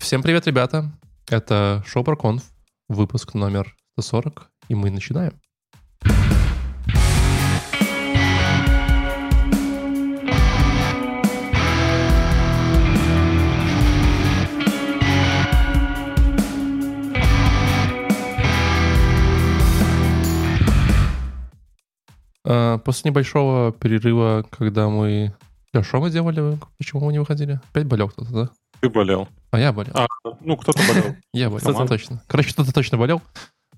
Всем привет, ребята. Это шоу ProConf, выпуск номер 140, и мы начинаем. После небольшого перерыва, когда мы... Что мы делали? Почему мы не выходили? Опять болел кто-то, да? Ты болел. А я болел. Кто-то болел. Я болел, точно. Короче, кто-то точно болел.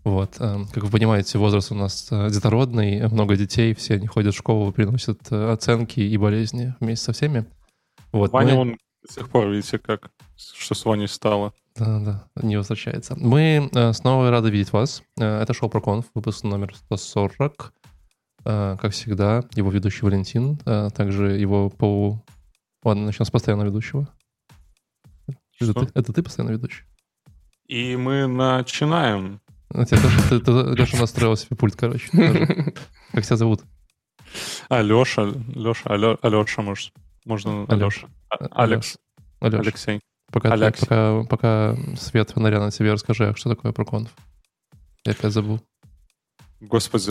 Вот. Как вы понимаете, возраст у нас детородный, много детей, все они ходят в школу, приносят оценки и болезни вместе со всеми. Вот. Ваня, он до сих пор, видите, как, что с Ваней стало. Да-да, не возвращается. Мы снова рады видеть вас. Это шоу ProConf, выпуск номер 140. Как всегда, его ведущий Валентин, также его полу... Ладно, начнем с постоянного ведущего. Это ты постоянно ведущий? И мы начинаем. Леша настроил себе пульт, короче. Как тебя зовут? Леша, может. Можно Алеша. Алекс. Алексей. Пока свет фонаря на тебе, расскажи, что такое ProConf. Я опять забыл. Господи,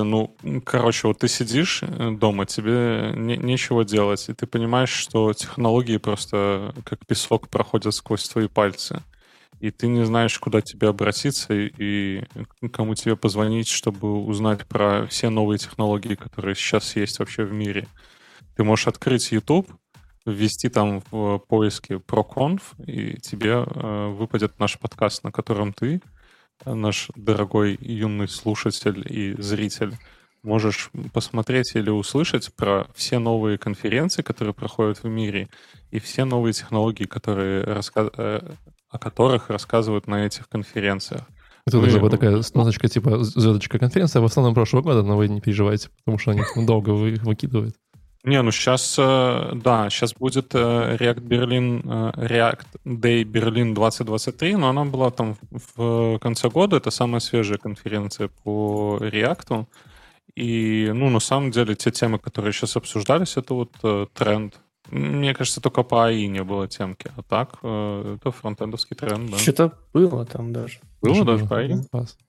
вот ты сидишь дома, тебе нечего делать, и ты понимаешь, что технологии просто как песок проходят сквозь твои пальцы, и ты не знаешь, куда тебе обратиться и кому тебе позвонить, чтобы узнать про все новые технологии, которые сейчас есть вообще в мире. Ты можешь открыть YouTube, ввести там в поиске ProConf, и тебе выпадет наш подкаст, на котором ты, наш дорогой юный слушатель и зритель, можешь посмотреть или услышать про все новые конференции, которые проходят в мире, и все новые технологии, о которых рассказывают на этих конференциях. Это уже была такая сносочка, типа звездочка конференции, в основном прошлого года, но вы не переживайте, потому что они долго выкидывают. Сейчас, да, сейчас будет React Day Berlin 2023, но она была там в конце года, это самая свежая конференция по React, и, на самом деле, те темы, которые сейчас обсуждались, это вот тренд. Мне кажется, только по AI не было темки, а так это фронтендовский тренд, да. Что-то было там даже. Было даже по AI? Класс.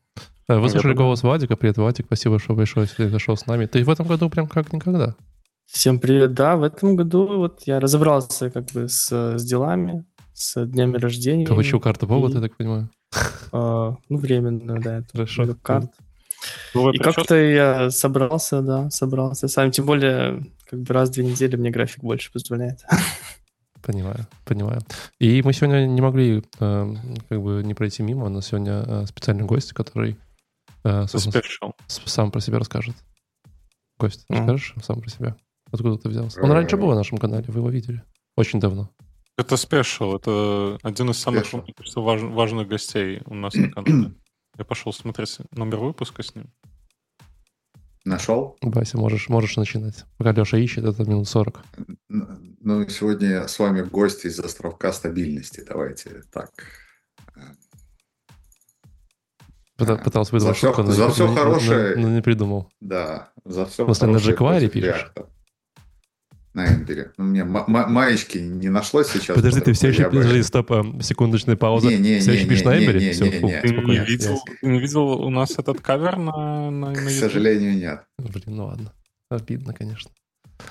Вы слышали голос Вадика, привет, Вадик, спасибо большое, что зашел с нами. Ты в этом году прям как никогда. Всем привет. Да, в этом году вот я разобрался с делами, с днями рождения. Получил карту повода, я так понимаю. Временно, да. Это хорошо. И как-то я собрался сам. Тем более, раз в 2 недели мне график больше позволяет. Понимаю. И мы сегодня не могли не пройти мимо. У нас сегодня специальный гость, который сам про себя расскажет. Кость, расскажешь сам про себя? Откуда ты взялся? Он раньше был на нашем канале, вы его видели. Очень давно. Это спешл, это один из самых важных гостей у нас на канале. Я пошел смотреть номер выпуска с ним. Нашел? Вася, можешь начинать. Пока Леша ищет, это минут 40. Сегодня я с вами гость из островка стабильности. Давайте так... Пытался выдавать шутку, но не придумал. Да, за все хорошее. После на jQuery пишешь? На Ember. У меня маечки не нашлось сейчас. Подожди, ты все еще пишешь, стоп, секундочная пауза. Все еще пишешь на Ember? Не видел у нас этот кавер на YouTube? К сожалению, нет. Блин, ладно. Обидно, конечно.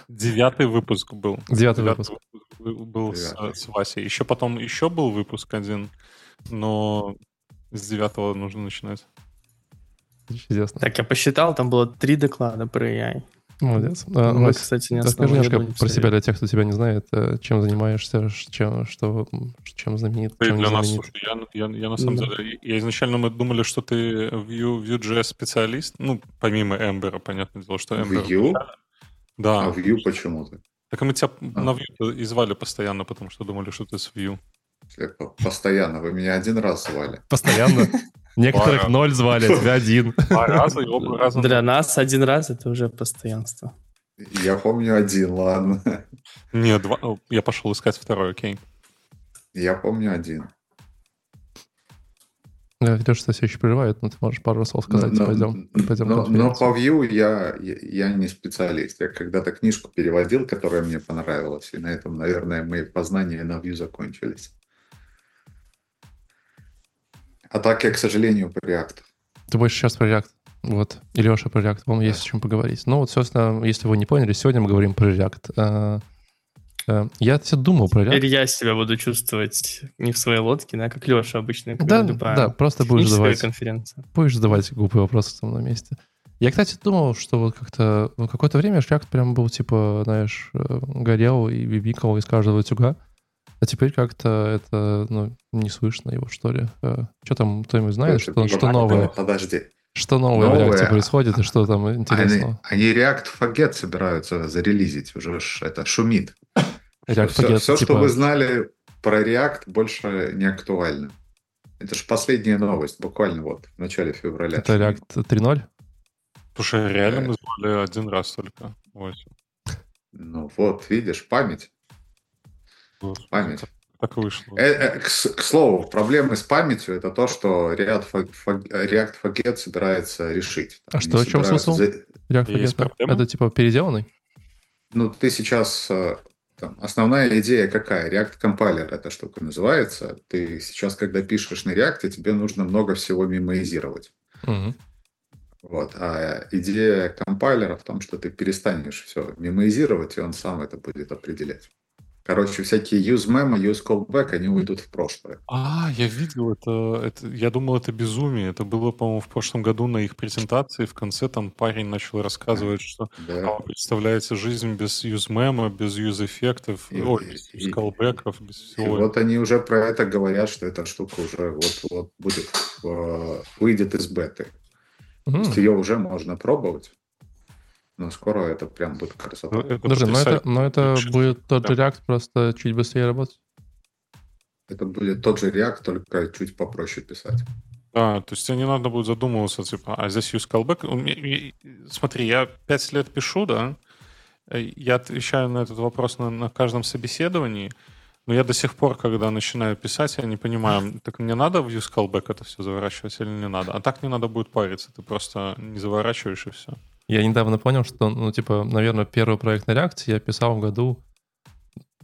9 выпуск был. 9 выпуск. Был с Васей. Еще потом был выпуск один, но... С 9 нужно начинать. Чудесно. Так, я посчитал, там было 3 доклада про AI. Молодец. Мы, кстати, не остановили. Расскажи немножко про себя для тех, кто тебя не знает. Чем занимаешься, чем знаменит? Чем для нас, знаменит? Слушай, я на самом деле... Изначально мы думали, что ты Vue.js специалист. Помимо Ember, понятное дело, что Ember... Vue? Да. А Vue почему-то? Так мы тебя на Vue и звали постоянно, потому что думали, что ты с Vue. Постоянно. Вы меня 1 раз звали. Постоянно? Некоторых 0 звали, а тебя 1. 2 раза и оба раза. Для нас 1 раз это уже постоянство. Я помню 1, ладно. Не, 2. Я пошел искать 2, окей. Я помню 1. Я видел, что все еще прерывают, но ты можешь пару слов сказать. Пойдем. Но по Vue я не специалист. Я когда-то книжку переводил, которая мне понравилась, и на этом, наверное, мои познания на Vue закончились. А так я, к сожалению, про React. Ты больше сейчас про React. Вот. И Леша про React. Вам есть о чем поговорить. Ну вот, собственно, если вы не поняли, сегодня мы говорим про React. Я все думал про React. Теперь я себя буду чувствовать не в своей лодке, да, как Леша обычно. Да, просто будешь задавать. Будешь задавать глупые вопросы там на месте. Я, кстати, думал, что вот как-то какое-то время React прям был, типа, знаешь, горел и бибикал из каждого утюга. А теперь как-то это, ну, не слышно его, что ли. Что там, кто ему знает, что новое? Подожди. Что новое в React происходит и что там интересного? Они React Forget собираются зарелизить, уже это шумит. Все, что вы знали про React, больше не актуально. Это же последняя новость, буквально вот в начале февраля. Это React 3.0? Слушай, реально мы звали один раз только. 8. Ну вот, видишь, память. Так вышло. К слову, проблемы с памятью — это то, что React Forget собирается решить. А что, в чем смысл? React Forget — это типа переделанный? Ну, ты сейчас... основная идея какая? React Compiler эта штука называется. Ты сейчас, когда пишешь на React, тебе нужно много всего мемоизировать. Угу. Вот. А идея компайлера в том, что ты перестанешь все мемоизировать, и он сам это будет определять. Короче, всякие use-memo, use-callback, они уйдут в прошлое. Я видел это. Я думал, это безумие. Это было, по-моему, в прошлом году на их презентации. В конце там парень начал рассказывать, что представляется жизнь без use-memo, без use-эффектов, без use-callback'ов, без всего. И вот они уже про это говорят, что эта штука уже вот-вот выйдет из беты. То есть ее уже можно пробовать, но скоро это прям будет красота. Но это будет тот же React, просто чуть быстрее работать? Это будет тот же React, только чуть попроще писать. Да, то есть тебе не надо будет задумываться, типа, здесь use callback. Смотри, я 5 лет пишу, да, я отвечаю на этот вопрос на каждом собеседовании, но я до сих пор, когда начинаю писать, я не понимаю, так мне надо в useCallback это все заворачивать или не надо? А так не надо будет париться, ты просто не заворачиваешь и все. Я недавно понял, что, наверное, первый проект на React я писал в году,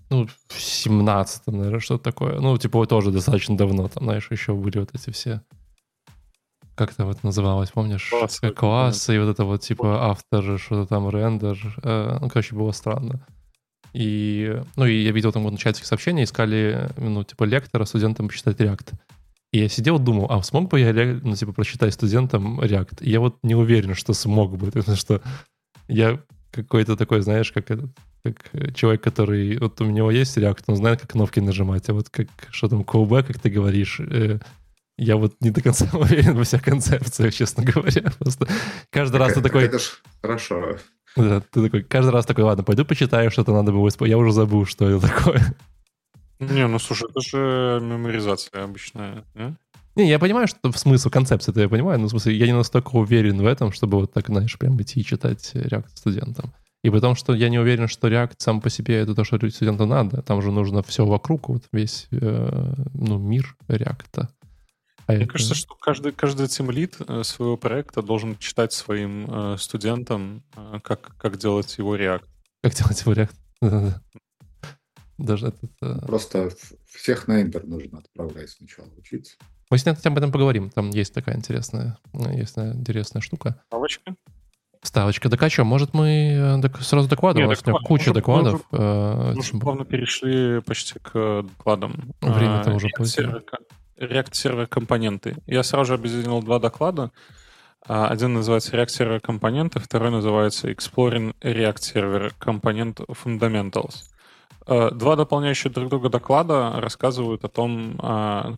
в 17-м, наверное, что-то такое. Тоже достаточно давно, там, знаешь, еще были вот эти все... Как там это называлось, помнишь? Классы, и вот это вот, автор, что-то там, рендер. Было странно. И я видел там на чатике сообщения, искали, лектора студентам почитать React. И я сидел, думал, смог бы я, прочитать студентам React? И я не уверен, что смог бы, потому что я какой-то такой, знаешь, как человек, который... Вот у него есть React, он знает, как кнопки нажимать, а вот как что там, callback, как ты говоришь... Я не до конца уверен во всех концепциях, честно говоря. Просто каждый раз ты такой... Это ж хорошо. Да, ты такой, каждый раз такой, ладно, пойду почитаю, что-то надо было использовать. Я уже забыл, что это такое. Не, слушай, это же меморизация обычная. Не, я понимаю, что смысл концепции-то я понимаю, я не настолько уверен в этом, чтобы вот так, знаешь, прям идти и читать React студентам. И потому что я не уверен, что React сам по себе это то, что студенту надо. Там же нужно все вокруг, вот весь, мир React-а. Мне кажется, что каждый тимлид своего проекта должен читать своим студентам, как делать его React. Как делать его React? Даже этот... Просто всех на Ember нужно отправлять сначала учиться. Мы с ним об этом поговорим. Там есть такая интересная штука. Вставочка. Так а что, может мы сразу докладываем? У нас куча докладов. Мы уже плавно перешли почти к докладам. Время-то уже поздно. React Server Component. Я сразу же объединил два доклада. Один называется React Server Component, второй называется Exploring React Server Component Fundamentals. Два дополняющие друг друга доклада рассказывают о том,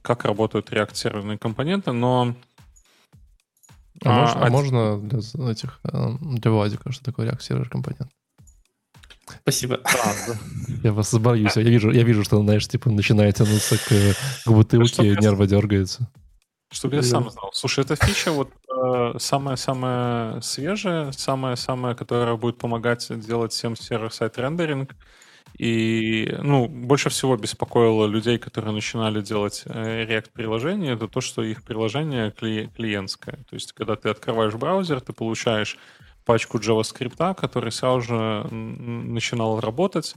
как работают React серверные компоненты, но... можно для Владика, что такое React Server Component? Спасибо. Я вас боюсь. Я вижу, что, начинает тянуться к бутылке, нервы дергаются. Чтобы я сам знал. Слушай, эта фича самая-самая свежая, самая-самая, которая будет помогать делать всем сервер-сайт рендеринг. И, больше всего беспокоило людей, которые начинали делать React-приложения, это то, что их приложение клиентское. То есть, когда ты открываешь браузер, ты получаешь пачку JavaScript, который сразу же начинал работать.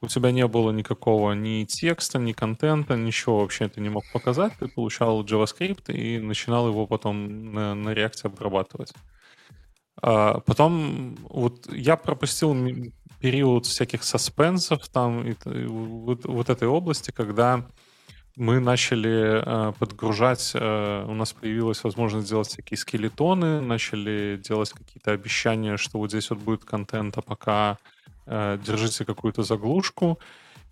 У тебя не было никакого ни текста, ни контента, ничего вообще ты не мог показать. Ты получал JavaScript и начинал его потом на React обрабатывать. Потом вот я пропустил период всяких саспенсов там и вот этой области, когда мы начали подгружать, у нас появилась возможность делать всякие скелетоны, начали делать какие-то обещания, что вот здесь вот будет контент, а пока держите какую-то заглушку.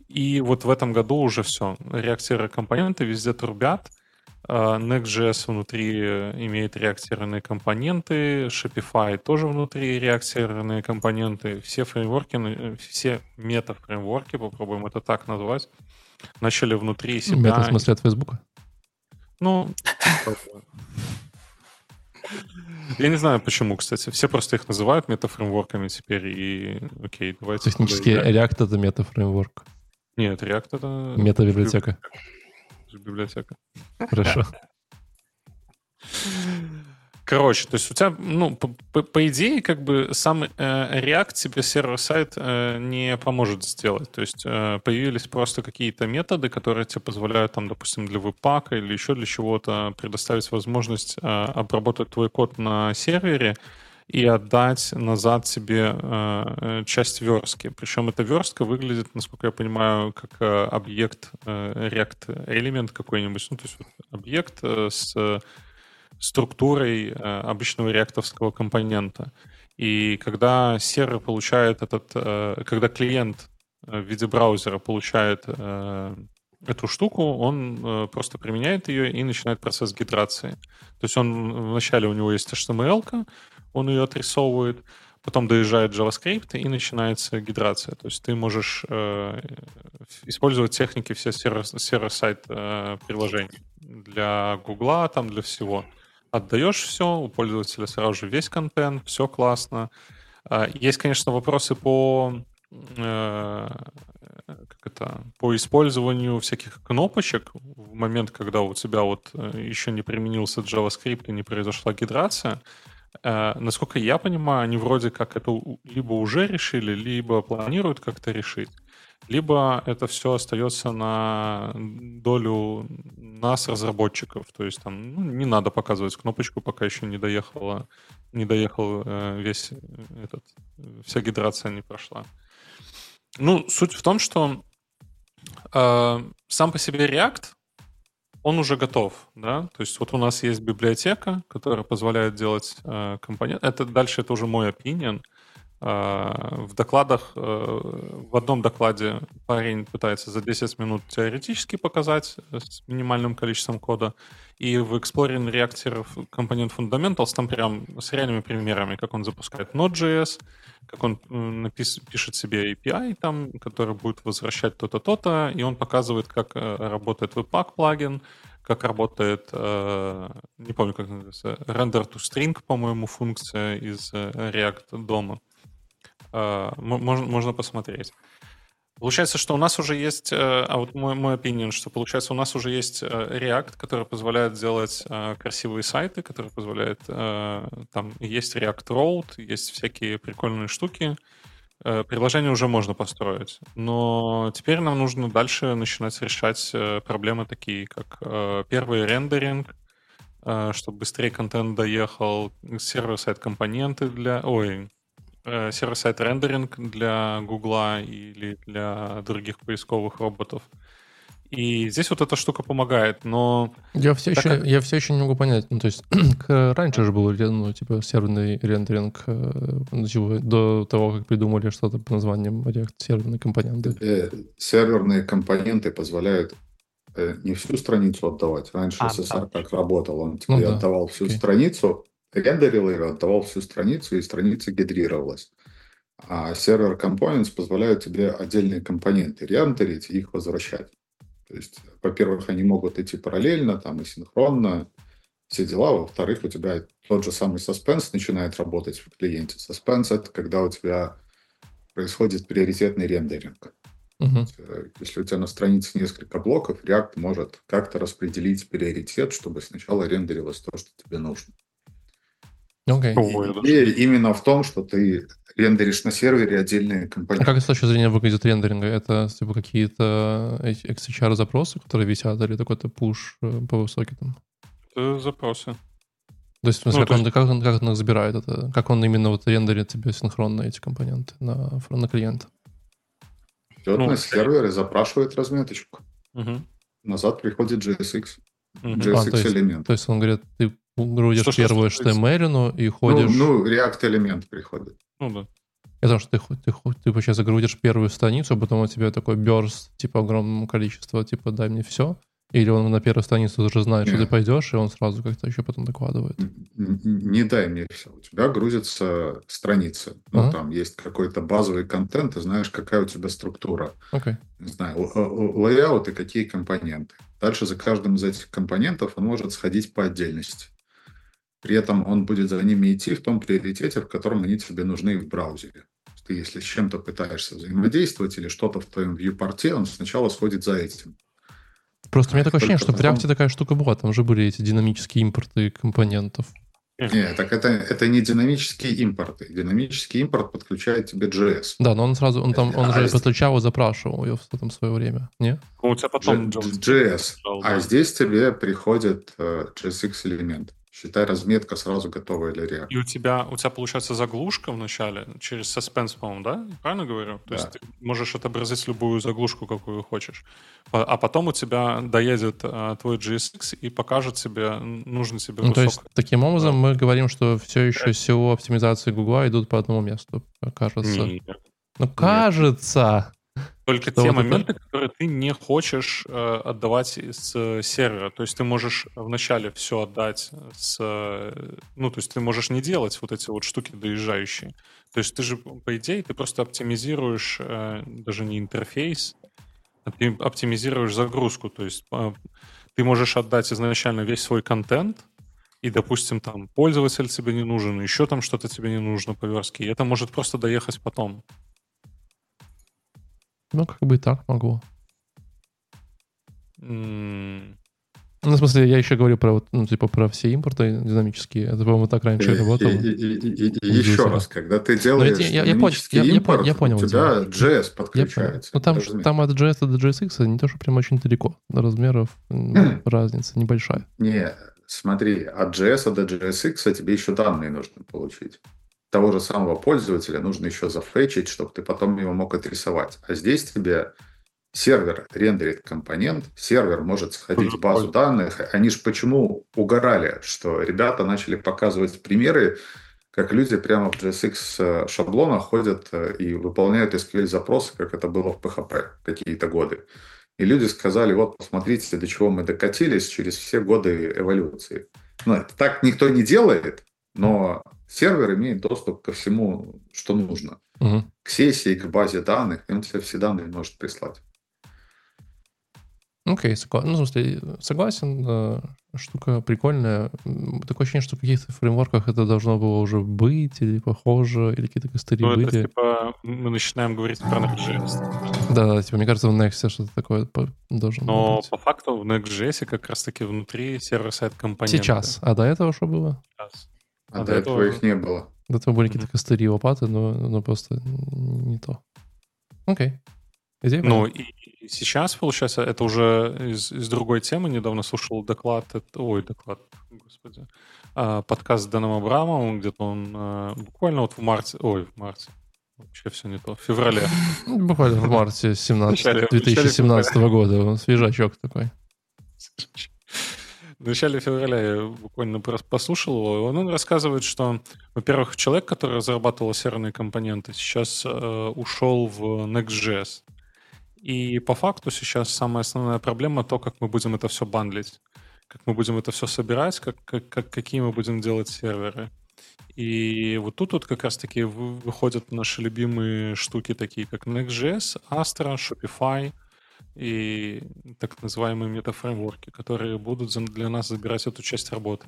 И вот в этом году уже все. React Server компоненты везде турбят. Next.js внутри имеет React серверные компоненты, Shopify тоже внутри React серверные компоненты, все фреймворки, все мета-фреймворки, попробуем это так назвать, начали внутри себя... Мета, в смысле, от Фейсбука? Ну, я не знаю, почему, кстати. Все просто их называют мета-фреймворками теперь, и окей, давайте... Технически React — это мета-фреймворк. Нет, React — это... Мета-библиотека. Библиотека. Хорошо. Короче, то есть у тебя, ну, по идее, как бы сам React тебе сервер-сайт не поможет сделать. То есть появились просто какие-то методы, которые тебе позволяют, там, допустим, для веб-пака или еще для чего-то предоставить возможность обработать твой код на сервере и отдать назад себе часть верстки. Причем эта верстка выглядит, насколько я понимаю, как объект React Element какой-нибудь. Ну, то есть вот объект с структурой обычного реактовского компонента. И когда сервер получает этот... Когда клиент в виде браузера получает эту штуку, он просто применяет ее и начинает процесс гидрации. То есть он вначале, у него есть HTML-ка, он ее отрисовывает, потом доезжает JavaScript и начинается гидрация. То есть ты можешь использовать техники все сервер-сайт приложений для Гугла, там для всего. Отдаешь все, у пользователя сразу же весь контент, все классно. Есть, конечно, вопросы по использованию всяких кнопочек в момент, когда у тебя вот еще не применился JavaScript и не произошла гидрация. Насколько я понимаю, они вроде как это либо уже решили, либо планируют как-то решить, либо это все остается на долю нас, разработчиков. То есть там, ну, не надо показывать кнопочку, пока еще не доехал весь этот, вся гидрация не прошла. Ну, суть в том, что сам по себе React, он уже готов, да, то есть вот у нас есть библиотека, которая позволяет делать компонент, это уже мой opinion, в докладах, в одном докладе парень пытается за 10 минут теоретически показать с минимальным количеством кода, и в Exploring React Component Fundamentals там прям с реальными примерами, как он запускает Node.js, как он пишет себе API, там, который будет возвращать то-то, то-то, и он показывает, как работает Webpack плагин, как работает, не помню, как называется, render to string, по-моему, функция из React дома. Можно посмотреть. Получается, что у нас уже есть, а вот мой opinion, что получается у нас уже есть React, который позволяет делать красивые сайты, который позволяет, там есть React Road, есть всякие прикольные штуки. Приложение уже можно построить, но теперь нам нужно дальше начинать решать проблемы такие, как первый рендеринг, чтобы быстрее контент доехал, сервер-сайт рендеринг для Гугла или для других поисковых роботов. И здесь вот эта штука помогает, но... Я все еще не могу понять. Ну, то есть раньше же был серверный рендеринг, до того, как придумали что-то под названием React серверные компоненты. Серверные компоненты позволяют не всю страницу отдавать. Раньше SSR так работал. Он отдавал всю страницу, рендерил ее, отдавал всю страницу, и страница гидрировалась. А сервер компонент позволяет тебе отдельные компоненты рендерить и их возвращать. То есть, во-первых, они могут идти параллельно, там, и синхронно, все дела. Во-вторых, у тебя тот же самый Suspense начинает работать в клиенте. Suspense — это когда у тебя происходит приоритетный рендеринг. Uh-huh. Если у тебя на странице несколько блоков, React может как-то распределить приоритет, чтобы сначала рендерилось то, что тебе нужно. Okay. Идея именно в том, что ты рендеришь на сервере отдельные компоненты. А как с точки зрения выглядит рендеринга? Это типа какие-то XHR-запросы, которые висят, или какой-то пуш по веб-сокетам? Это запросы. То есть, в смысле, ну, как он их забирает? Это, как он именно вот рендерит тебе синхронно эти компоненты на клиента? Идет на сервер и запрашивает разметочку. Угу. Назад приходит JSX. Угу. JSX-элемент. То есть он говорит, ты грузишь первую HTML-ину и ходишь... Ну, React-элемент приходит. Ну, да. Потому что ты сейчас загрузишь первую страницу, а потом у тебя такой бёрст, типа, огромного количества, типа, дай мне все. Или он на первую страницу уже знает, что ты пойдешь, и он сразу как-то еще потом докладывает. Не дай мне все. У тебя грузятся страницы. Ну, там есть какой-то базовый контент, ты знаешь, какая у тебя структура. Okay. Не знаю, лейауты, какие компоненты. Дальше за каждым из этих компонентов он может сходить по отдельности. При этом он будет за ними идти в том приоритете, в котором они тебе нужны в браузере. Ты, если с чем-то пытаешься взаимодействовать или что-то в твоем вьюпорте, он сначала сходит за этим. Просто у меня такое ощущение, что в React такая штука была. Там же были эти динамические импорты компонентов. Нет, так это не динамические импорты. Динамический импорт подключает тебе JS. Да, но он сразу, он же подключал и запрашивал ее в свое время, не? У тебя потом JS. А здесь тебе приходит JSX-элемент. Считай, разметка сразу готова для React. И у тебя получается заглушка в начале через Suspense, по-моему, да? Правильно говорю? То есть ты можешь отобразить любую заглушку, какую хочешь. А потом у тебя доедет твой JSX и покажет тебе, нужен тебе кусок. То есть таким образом мы говорим, что все еще SEO оптимизации Гугла идут по одному месту, кажется. Нет. Ну, кажется... Только те моменты, которые ты не хочешь отдавать с сервера. То есть ты можешь вначале все отдать с... Ну, то есть ты можешь не делать вот эти вот штуки доезжающие. То есть ты же, по идее, ты просто оптимизируешь даже не интерфейс, а ты оптимизируешь загрузку. То есть ты можешь отдать изначально весь свой контент, и, допустим, там пользователь тебе не нужен, еще там что-то тебе не нужно по верстке. Это может просто доехать потом. Ну, как бы и так могло. Ну, в смысле, я еще говорю про вот, ну, типа, про все импорты динамические. Это, по-моему, так раньше работало. Еще раз, когда ты делаешь динамический импорт, у тебя JS подключается. Ну, там от JS до JSX не то, что прям очень далеко. Размеров разница небольшая. Не, смотри, от JS до JSX тебе еще данные нужно получить. Того же самого пользователя нужно еще зафетчить, чтобы ты потом его мог отрисовать. А здесь тебе сервер рендерит компонент, сервер может сходить в базу данных. Они же почему угорали, что ребята начали показывать примеры, как люди прямо в JSX шаблонах ходят и выполняют SQL-запросы, как это было в PHP какие-то годы. И люди сказали, вот посмотрите, до чего мы докатились через все годы эволюции. Но это так никто не делает, но... Сервер имеет доступ ко всему, что нужно. Угу. К сессии, к базе данных. И он тебе все данные может прислать. Окей, ну, в смысле, согласен. Штука прикольная. Такое ощущение, что в каких-то фреймворках это должно было уже быть, или похоже, или какие-то костыри были. Ну, это типа мы начинаем говорить про Next.js. Да, типа, мне кажется, в Next что-то такое должно быть. Но по факту в Next.js как раз-таки внутри сервер-сайт компоненты. Сейчас. А до этого что было? Сейчас. А до этого их не было. До этого были какие-то костыри и лопаты, но просто не то. Окей. Ну, и сейчас, получается, это уже из другой темы. Недавно слушал подкаст с Дэном Абрамовым, где-то он буквально вот в марте. Вообще все не то. В феврале. Буквально в марте 2017 года. Свежачок такой. В начале февраля я буквально послушал его, и он рассказывает, что, во-первых, человек, который разрабатывал серверные компоненты, сейчас ушел в Next.js. И по факту сейчас самая основная проблема то, как мы будем это все бандлить, как мы будем это все собирать, какие мы будем делать серверы. И вот тут вот как раз-таки выходят наши любимые штуки, такие как Next.js, Astro, Shopify, и так называемые метафреймворки, которые будут для нас забирать эту часть работы.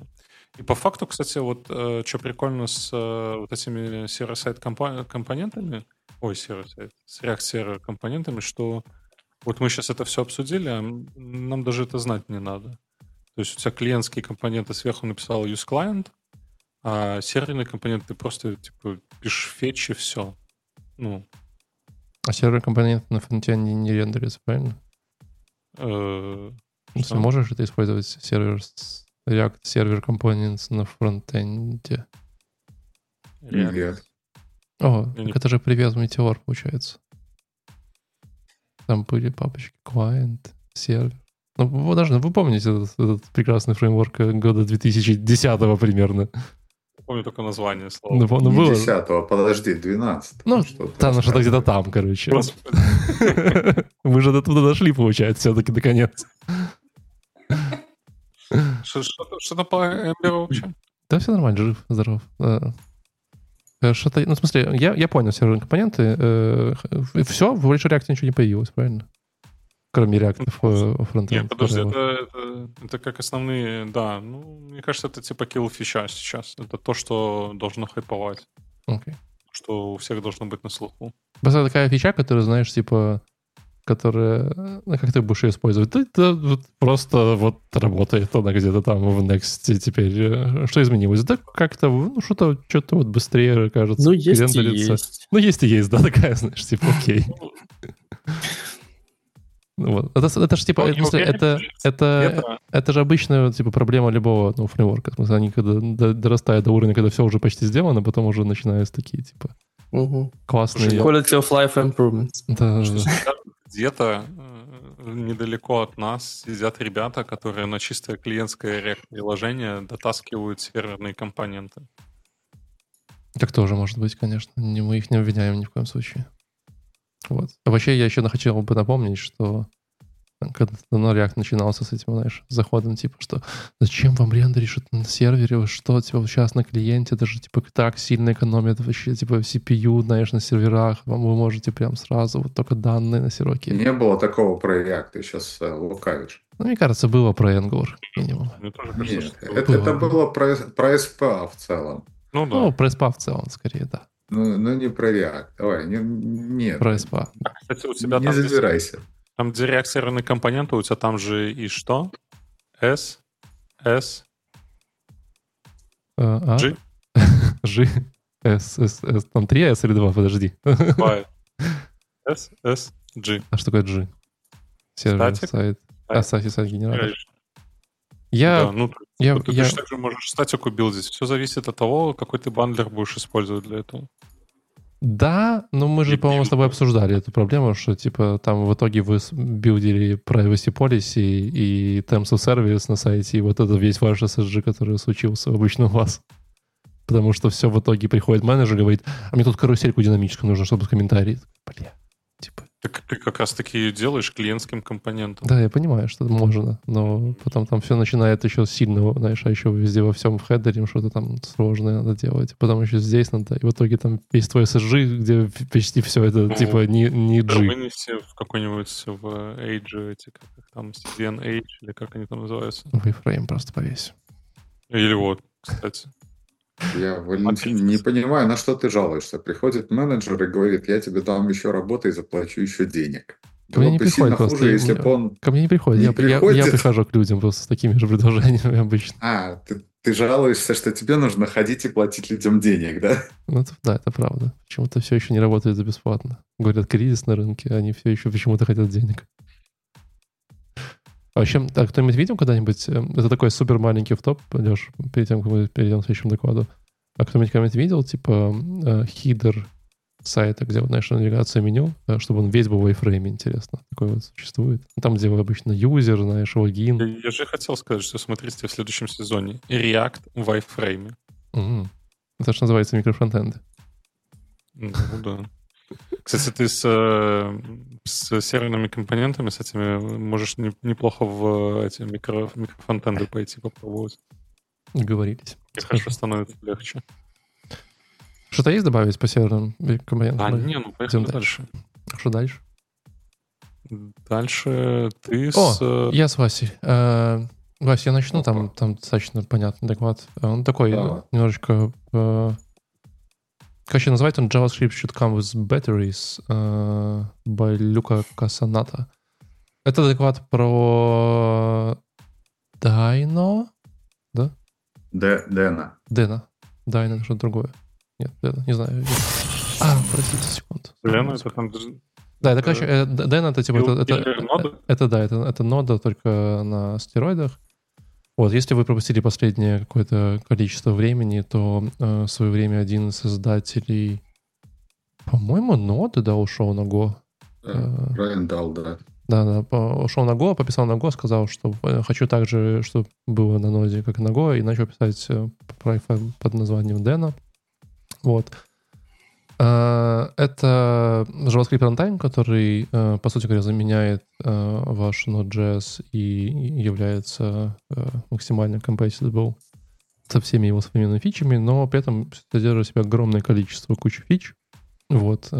И по факту, кстати, вот что прикольно с вот этими сервер-сайт компонентами, с React Server компонентами, что вот мы сейчас это все обсудили, а нам даже это знать не надо. То есть у тебя клиентские компоненты сверху написал useCallback, А серверный компонент ты просто типа пишешь фетчи, все. Ну. А серверный компонент на фронтенде не рендерится, правильно? Ты можешь это использовать сервер React Server Components на фронтенде? React. О, это же привет в Meteor, получается. Там были папочки client, сервер. Ну, вы помните этот прекрасный фреймворк года 2010-го примерно? Помню только название слова. Ну, не 10-го, подожди, 12-го. Ну, что-то где-то там, короче. Мы же до туда дошли, получается, все-таки до конец. Что-то по Эмберу вообще? Да все нормально, жив, здоров. Что-то, ну, в смысле, я понял серверные компоненты. Все, в React ничего не появилось, правильно? Кроме реактов фронтенда. Нет, подожди, это как основные, да. Ну, мне кажется, это типа килл-фича сейчас. Это то, что должно хайповать. Okay. Что у всех должно быть на слуху. Просто такая фича, которую, знаешь, типа, которая, ну, как ты будешь ее использовать? Да, просто вот работает она где-то там в Next теперь. Что изменилось? Да как-то, ну, что-то вот быстрее, кажется. Ну, есть и есть. Ну, есть и есть, да, такая, знаешь, типа, окей. Вот. Это же типа, это же обычная типа проблема любого, ну, фреймворка. В смысле, они когда дорастают до уровня, когда все уже почти сделано, потом уже начинаются такие типа классные. Quality of life improvements. Да. Где-то недалеко от нас сидят ребята, которые на чистое клиентское React-приложение дотаскивают серверные компоненты. Так тоже может быть, конечно. Мы их не обвиняем ни в коем случае. Вот. А вообще, я еще хотел бы напомнить, что когда React начинался с этим, знаешь, заходом, типа, что зачем вам рендеришь это на сервере, что, типа, сейчас на клиенте, это же, типа, так сильно экономит вообще, типа, CPU, знаешь, на серверах, вы можете прям сразу вот только данные на сервере. Не было такого про React, ты сейчас лукавишь. Ну, мне кажется, было про Angular, минимум. Нет, это было про SPA в целом. Ну, да. Ну, про SPA в целом, скорее, да. Ну, не про React. Давай, нет. Про SPA. А, кстати, у тебя не забирайся. Там, где React серверные компоненты, у тебя там же и что? G. Там 3 S или 2? Подожди. 2. G. А что такое G? Сервер сайт. А, сайт генератор. Ты же также можешь статику билдить. Все зависит от того, какой ты бандлер будешь использовать для этого. Да, но мы же, по-моему, с тобой обсуждали эту проблему, что типа там в итоге вы билдили privacy policy и terms of service на сайте, и вот это весь ваш SSG, который случился обычно у вас. Потому что все в итоге приходит менеджер и говорит, а мне тут карусельку динамическую нужно, чтобы комментарий. Бля, типа. Так ты как раз-таки ее делаешь клиентским компонентом. Да, я понимаю, что можно, но потом там все начинает еще сильно, знаешь, а еще везде во всем в хедере что-то там сложное надо делать, потом еще здесь надо, и в итоге там есть твой SSG, где почти все это, ну, типа не G. Вынеси в какой-нибудь в Age, эти, как их там, CDN Age, или как они там называются. Вейфрейм просто повесь. Или вот, кстати. Я, Валентин, не понимаю, на что ты жалуешься. Приходит менеджер и говорит, я тебе дам еще работы и заплачу еще денег. Ко мне не приходит просто. Хуже, если он ко мне не приходит. Я прихожу к людям просто с такими же предложениями обычно. А, ты жалуешься, что тебе нужно ходить и платить людям денег, да? Ну, да, это правда. Почему-то все еще не работает за бесплатно. Говорят, кризис на рынке, они все еще почему-то хотят денег. А вообще, кто-нибудь видел когда-нибудь, это такой супер маленький втоп, Леш, перед тем, как мы перейдем к следующему докладу, а кто-нибудь видел, типа, хидер сайта, где, знаешь, навигация меню, чтобы он весь был в вейфрейме, интересно, такой вот существует. Там, где вы обычно юзер, знаешь, логин. Я же хотел сказать, что смотрите в следующем сезоне React в вейфрейме. Это же называется микрофронтенд. Ну, да. Кстати, ты с серверными компонентами, с этими, можешь неплохо в эти микрофронтенды пойти попробовать. Договорились. И хорошо становится легче. Что-то есть добавить по серверным компонентам? А, не, ну поехали дальше. Что дальше? Дальше ты я с Васей. Вася, я начну, там достаточно понятный доклад. Он такой, да. Немножечко... Короче, называется он JavaScript Should Come With Batteries by Люка Касаната. Это доклад про Deno, да? Deno. Да, иногда что-то другое. Нет, это, не знаю. Простите, секунду. Дено это там... Да, это, короче, Дено это типа... Это нода только на стероидах. Вот, если вы пропустили последнее какое-то количество времени, то в свое время один из создателей, по-моему, ноды, да, ушел на Go. Райан дал, да. Да, ушел на Go, пописал на Go, сказал, что хочу так же, чтобы было на ноде, как на Go, и начал писать проект под названием Deno. Вот. Это JavaScript Runtime, который, по сути говоря, заменяет ваш Node.js и является максимально compatible со всеми его современными фичами, но при этом содержит в себе огромное количество кучи фич. Вот.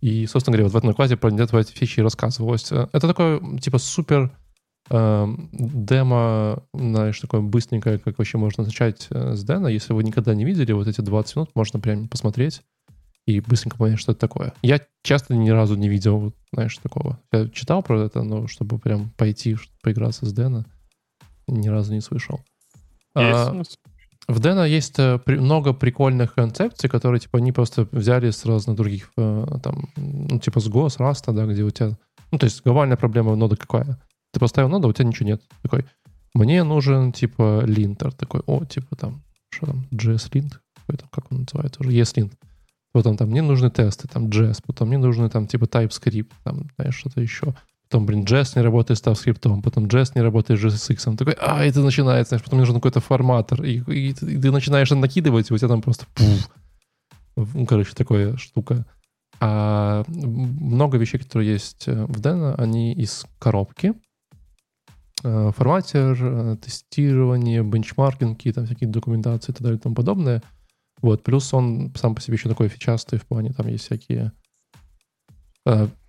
И, собственно говоря, вот в этом накладе про эти фичи рассказывалось. Это такое, типа, супер демо, знаешь, такое быстренькое, как вообще можно начать с Deno. Если вы никогда не видели, вот эти 20 минут можно прям посмотреть и быстренько понять, что это такое. Я часто ни разу не видел, знаешь, такого. Я читал про это, но чтобы прям пойти поиграться с Deno, ни разу не слышал. В Deno есть много прикольных концепций, которые, типа, они просто взяли сразу на других, там, ну, типа, с Go, с Rust, да, где у тебя... Ну, то есть, глобальная проблема нода какая? Ты поставил ноду, у тебя ничего нет. Такой, мне нужен, типа, линтер. Такой, типа, там, что там, JS-линт? Как он называется уже? ES-линт. Потом там мне нужны тесты, там Jest, потом мне нужны там типа TypeScript, там, знаешь, что-то еще. Потом, Jest не работает с TypeScript, потом Jest не работает с JSX. Такой, и это начинается, знаешь, потом мне нужен какой-то форматор, и ты начинаешь накидывать, и у тебя там просто короче, такая штука. А много вещей, которые есть в Deno, они из коробки. Форматер, тестирование, бенчмаркинги, там всякие документации и так далее и тому подобное. Вот, плюс он сам по себе еще такой фичастый в плане, там есть всякие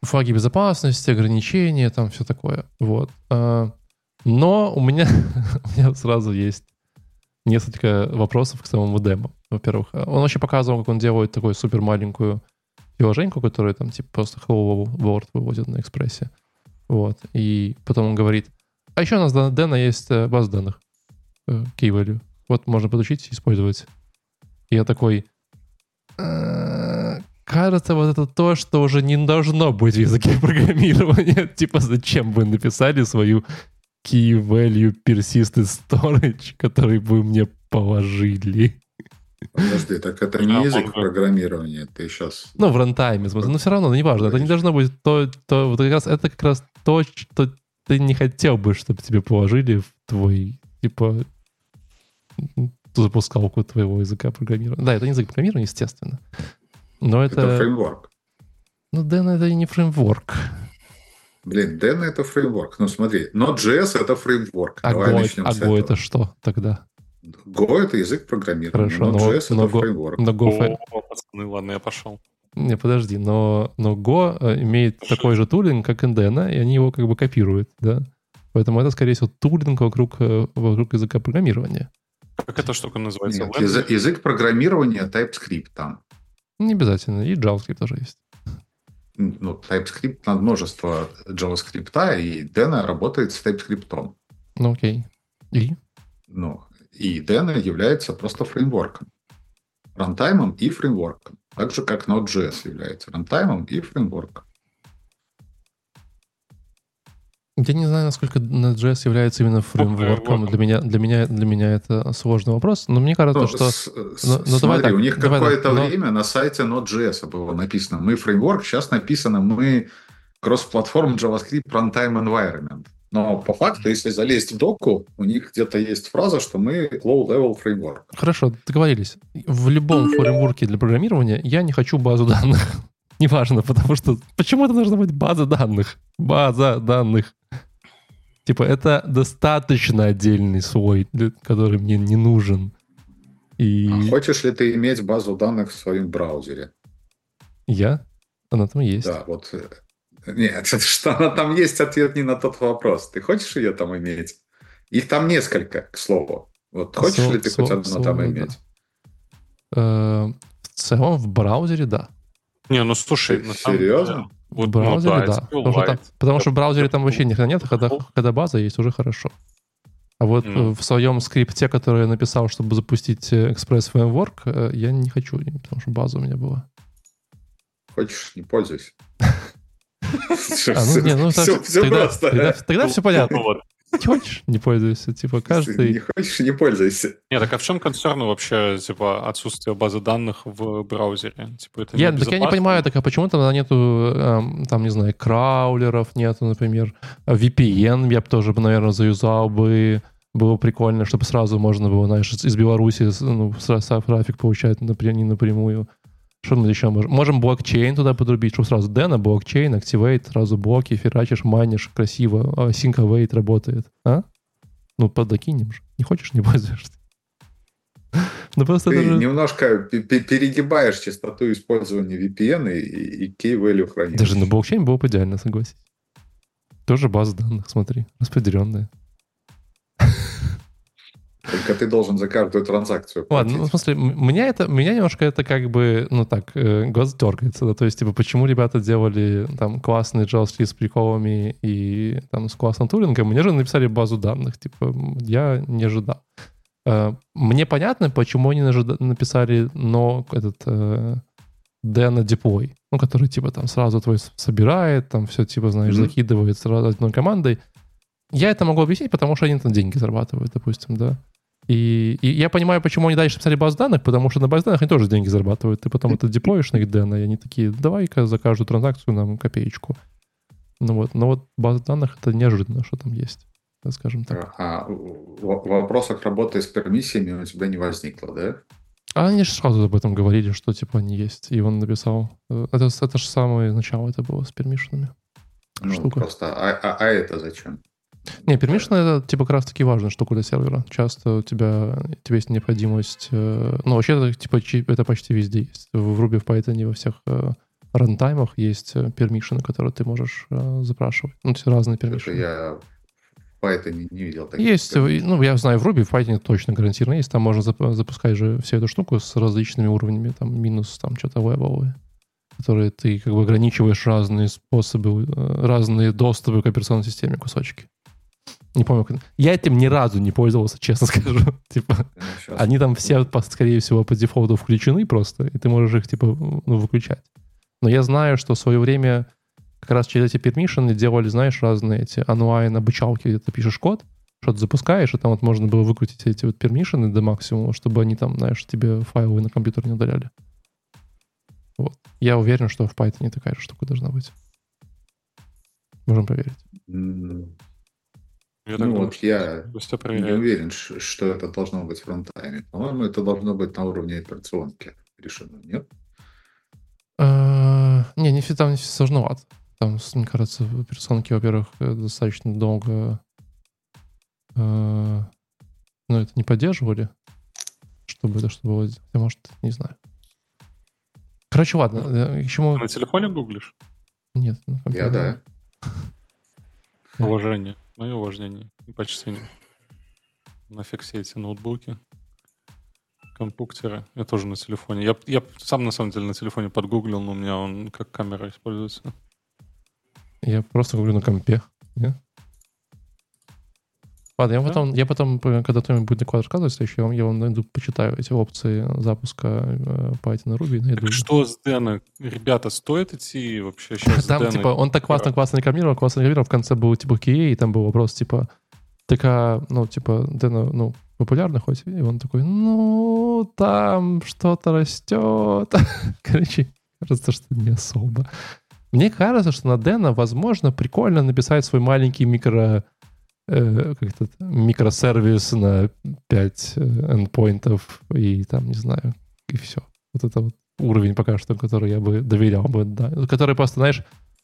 флаги безопасности, ограничения, там все такое. Вот. Но у меня сразу есть несколько вопросов к самому Deno. Во-первых, он вообще показывал, как он делает такую супер маленькую приложеньку, которая там типа просто hello world выводит на экспрессе. Вот. И потом он говорит, а еще у нас на Deno есть база данных key value. Вот можно подучить и использовать. Я такой, кажется, вот это то, что уже не должно быть в языке программирования. Типа, зачем вы написали свою key value persisted storage, который вы мне положили? Подожди, так это не язык программирования, ты сейчас... Ну, в рантайме, но все равно, ну, неважно, это не должно быть то вот это как раз то, что ты не хотел бы, чтобы тебе положили в твой, типа... запускалку твоего языка программирования. Да, это не язык программирования, естественно. Но это фреймворк. Ну, Deno это и не фреймворк. Блин, Deno это фреймворк. Ну, смотри, Node.js это фреймворк. А Go это что тогда? Go это язык программирования. Хорошо, Node.js это фреймворк. Пацаны, ладно, я пошел. Не, подожди, но Go имеет такой же тулинг, как и Deno, и они его как бы копируют, да? Поэтому это, скорее всего, тулинг вокруг языка программирования. Как эта штука называется? Нет, язык программирования TypeScript там. Не обязательно. И JavaScript тоже есть. Ну, TypeScript, на множество JavaScript, и Deno работает с TypeScript. Ну, окей. И? Ну, и Deno является просто фреймворком. Рантаймом и фреймворком. Так же, как Node.js является рантаймом и фреймворком. Я не знаю, насколько Node.js является именно фреймворком. Для меня это сложный вопрос. Но мне кажется, что... Смотри, у них какое-то время на сайте Node.js было написано «Мы фреймворк», сейчас написано «Мы кросс-платформ JavaScript Runtime Environment». Но по факту, если залезть в доку, у них где-то есть фраза, что мы low-level framework. Хорошо, договорились. В любом фреймворке для программирования я не хочу базу данных. Неважно, потому что... Почему это должна быть база данных? База данных. Типа, это достаточно отдельный слой, который мне не нужен. И... А хочешь ли ты иметь базу данных в своем браузере? Я? Она там есть. Да, вот... Нет, что она там есть, ответ не на тот вопрос. Ты хочешь ее там иметь? Их там несколько, к слову. Вот хочешь ли ты хоть одну там иметь? В целом, в браузере, да. Не, ну слушай, серьезно? В браузере, да. Потому что в браузере там вообще нихрена нет, а когда база есть, уже хорошо. А вот в своем скрипте, который я написал, чтобы запустить Express Framework, я не хочу, потому что база у меня была. Хочешь, не пользуйся. Все просто. Тогда все понятно. Не хочешь, не пользуйся. Типа, каждый... Не хочешь, не пользуйся. Нет, так а в чем концерн вообще, типа, отсутствие базы данных в браузере? Типа, это я, так я не понимаю, так а почему там нету, там, не знаю, краулеров нету, например, VPN я бы тоже, наверное, заюзал бы. Было прикольно, чтобы сразу можно было, знаешь, из Беларуси сразу трафик получать не напрямую. Что мы еще можем? Можем блокчейн туда подрубить, чтобы сразу Deno, блокчейн, активейт, сразу блоки, ферачишь, майнишь, красиво, синковейт работает. А? Ну, подокинем же. Не хочешь, не пользуешься. Ну, просто ты даже... немножко перегибаешь частоту использования VPN и key-value хранения. Даже на блокчейн было бы идеально, согласись. Тоже база данных, смотри, распределенная. Только ты должен за каждую транзакцию платить. Ладно, ну, в смысле, меня немножко это как бы, ну так, глаз дергается. Да? То есть, типа, почему ребята делали там классный JavaScript с приколами и там с классным тулингом? Мне же написали базу данных. Типа, я не ожидал. Мне понятно, почему они написали но этот Deno Deploy, ну, который, типа, там сразу твой собирает, там все, типа, знаешь, закидывает сразу одной командой. Я это могу объяснить, потому что они там деньги зарабатывают, допустим, да. И я понимаю, почему они дальше писали баз данных, потому что на базе данных они тоже деньги зарабатывают. Ты потом это деплоишь на их Deno, и они такие, давай-ка за каждую транзакцию нам копеечку. Ну вот, но вот база данных — это неожиданно, что там есть, скажем так. А в вопросах работы с пермиссиями у тебя не возникло, да? А они же сразу об этом говорили, что типа они есть. И он написал... Это же самое начало это было с пермишенами. Ну, штука. Просто а это зачем? Не, permission это типа как раз таки важная штука для сервера. Часто у тебя есть необходимость... Ну, вообще, это, типа, это почти везде есть. В Ruby, в Python, во всех рантаймах есть permission, которые ты можешь запрашивать. Ну, все разные permission. Я в Python не видел таких. Есть, ну, я знаю, в Ruby, в Python точно гарантированно есть. Там можно запускать же всю эту штуку с различными уровнями, там, минус, там, что-то левелы, которые ты как бы ограничиваешь разные способы, разные доступы к операционной системе, кусочки. Не помню, я этим ни разу не пользовался, честно скажу. Типа, они там все, скорее всего, по дефолту включены просто, и ты можешь их, типа, ну, выключать. Но я знаю, что в свое время как раз через эти пермишины делали, знаешь, разные эти онлайн-обучалки, где ты пишешь код, что-то запускаешь, и там вот можно было выкрутить эти вот пермишины до максимума, чтобы они там, знаешь, тебе файлы на компьютер не удаляли. Вот. Я уверен, что в Python такая же штука должна быть. Можем проверить. Я ну вот я не уверен, что это должно быть в фронтайме. По-моему, это должно быть на уровне операционки решено, нет? Не все там сложновато. Там, мне кажется, в операционке, во-первых, достаточно долго но это не поддерживали, чтобы это что было. Я, может, не знаю. Короче, ладно. Ты на телефоне гуглишь? Нет. Я, да. Уважение. Мое уважение и почтение. Нафиг все эти ноутбуки, компьютеры. Я тоже на телефоне. Я сам, на самом деле, на телефоне подгуглил, но у меня он как камера используется. Я просто гуглю на компе. Нет? Ладно, я потом, когда кто-нибудь будет доклад рассказывать, я вам найду, почитаю эти опции запуска Python на Ruby. Так что с Deno? Ребята, стоит идти вообще сейчас там, с Deno? Типа, он так классно рекламировал, в конце был, типа, QA, и там был вопрос, типа, такая, ну, типа, Deno, ну, популярный хоть, и он такой, ну, там что-то растет. Короче, кажется, что не особо. Мне кажется, что на Deno, возможно, прикольно написать свой маленький микросервис на 5 эндпоинтов и там, не знаю, и все. Вот это вот уровень пока что, который я бы доверял бы, да. Который просто, знаешь,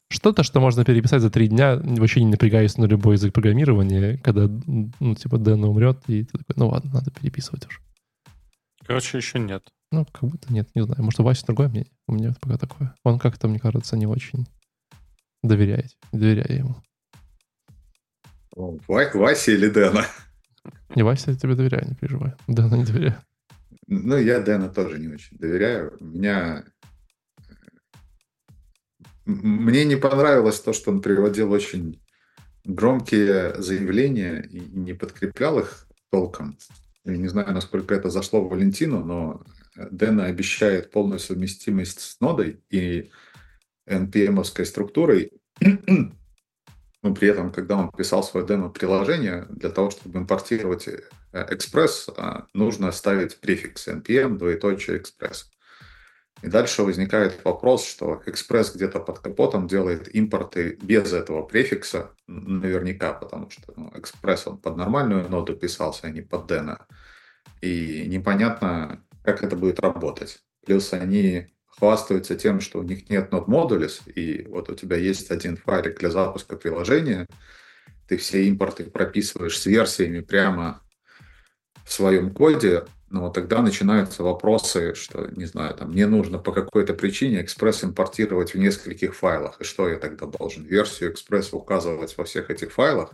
что-то, что можно переписать за 3 дня, вообще не напрягаясь на любой язык программирования, когда, ну, типа, Deno умрет, и ты такой, ну ладно, надо переписывать уже. Короче, еще нет. Ну, как будто нет, не знаю. Может, у Васи другое мнение? У меня вот пока такое. Он как-то, мне кажется, не очень доверяет ему. Вася или Deno? Не, Вася, я тебе доверяю, не переживай. Deno не доверяю. Ну, я Deno тоже не очень доверяю. Мне не понравилось то, что он приводил очень громкие заявления и не подкреплял их толком. Я не знаю, насколько это зашло в Валентину, но Дэна обещает полную совместимость с нодой и npm-овской структурой. Но при этом, когда он писал свое демо-приложение, для того, чтобы импортировать экспресс, нужно ставить префикс npm, двоеточие экспресс. И дальше возникает вопрос, что экспресс где-то под капотом делает импорты без этого префикса наверняка, потому что экспресс он под нормальную ноду писался, а не под Дэна. И непонятно, как это будет работать. Плюс они хвастаются тем, что у них нет node modules, и вот у тебя есть один файлик для запуска приложения, ты все импорты прописываешь с версиями прямо в своем коде, но тогда начинаются вопросы, что, не знаю, там, мне нужно по какой-то причине экспресс импортировать в нескольких файлах, и что я тогда должен? Версию экспресса указывать во всех этих файлах?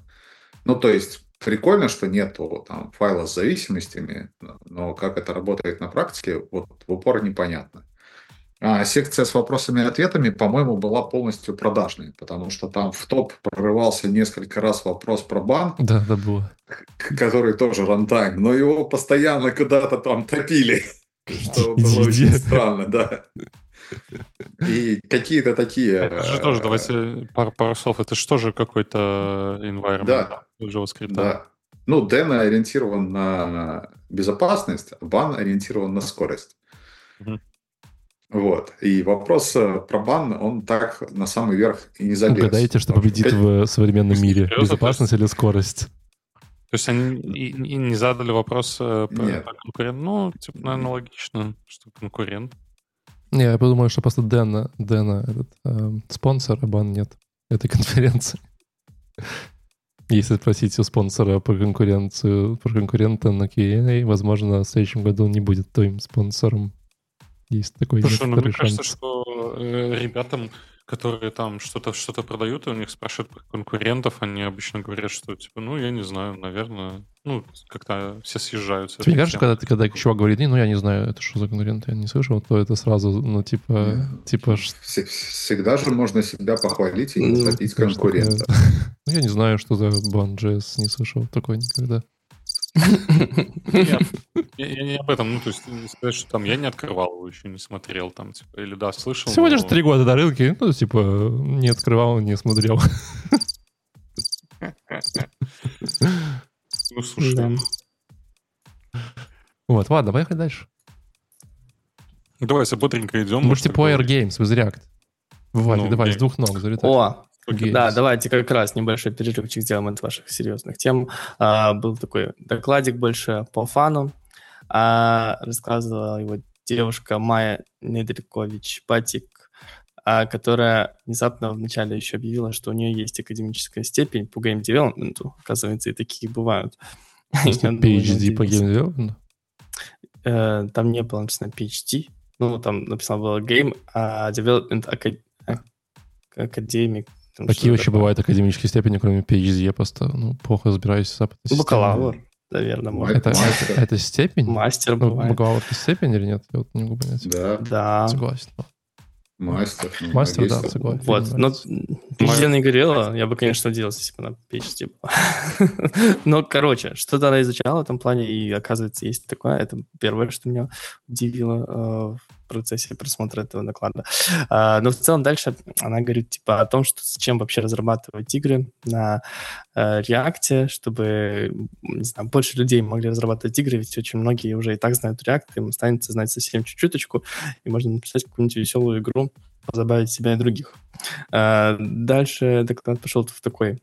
Ну, то есть, прикольно, что нету там файла с зависимостями, но как это работает на практике, вот в упор непонятно. А секция с вопросами и ответами, по-моему, была полностью продажной, потому что там в топ прорывался несколько раз вопрос про бан, да, было. Который тоже рантайм, но его постоянно куда-то там топили, что было очень странно, да. И какие-то такие... Это же тоже, давайте пару слов, это же тоже какой-то environment JavaScript. Да. Ну, Deno ориентирован на безопасность, а бан ориентирован на скорость. Вот. И вопрос про бан, он так на самый верх и не залез. Угадайте, что победит в современном мире? Безопасность или скорость? То есть они и не задали вопрос про конкурент? Ну, типа, наверное, логично, что конкурент. Не, я подумаю, что просто Дэна этот спонсор, а бан нет этой конференции. Если спросить у спонсора про конкурента на Q&A, возможно, в следующем году он не будет твоим спонсором. Есть такой Слушай, мне кажется, что ребятам, которые там что-то продают, и у них спрашивают про конкурентов, они обычно говорят, что типа, ну, я не знаю, наверное, ну, как-то все съезжаются. Тебе кажется, когда чувак говорит, ну, я не знаю, это что за конкурент, я не слышал, то это сразу, ну, типа... Всегда же можно себя похвалить и не забить конкурента. Ну, я не знаю, что за Bun.js, не слышал такого никогда. Нет, я не об этом, ну, то есть не сказать, что там я не открывал его, еще не смотрел там, типа, или да, слышал. Всего лишь 3 года до рынке, ну, типа, не открывал, не смотрел. Ну, слушай. Вот, ладно, поехали дальше. Давайте бодренько идем. Можете по Air Games из React. Ваня, давай, с 2 ног залетай. О! Okay. Да, давайте как раз небольшой перерывчик сделаем от ваших серьезных тем. Был такой докладик больше по фану. Рассказывала его девушка Майя Недрикович-Патик, которая внезапно вначале еще объявила, что у нее есть академическая степень по гейм-девелопменту. Оказывается, и такие бывают. PhD по гейм-девелопменту? Там не было написано PhD. Ну, там написано было Game Development Academic. Такие вообще бывают академические степени, кроме PhD, я просто плохо разбираюсь в этой системе. Бакалавр, наверное, может. Это степень? Мастер бывает. Бакалавр — это степень или нет? Я вот не могу понять. Да. Согласен. Мастер, да, согласен. Вот, но PhD не горела, я бы, конечно, делался, если бы она PhD была. Но, короче, что-то она изучала в этом плане, и, оказывается, есть такое. Это первое, что меня удивило в процессе просмотра этого доклада. Но в целом дальше она говорит типа о том, что зачем вообще разрабатывать игры на React, чтобы, не знаю, больше людей могли разрабатывать игры, ведь очень многие уже и так знают React, им останется знать совсем чуть-чуточку, и можно написать какую-нибудь веселую игру, позабавить себя и других. Дальше доклад пошел в такой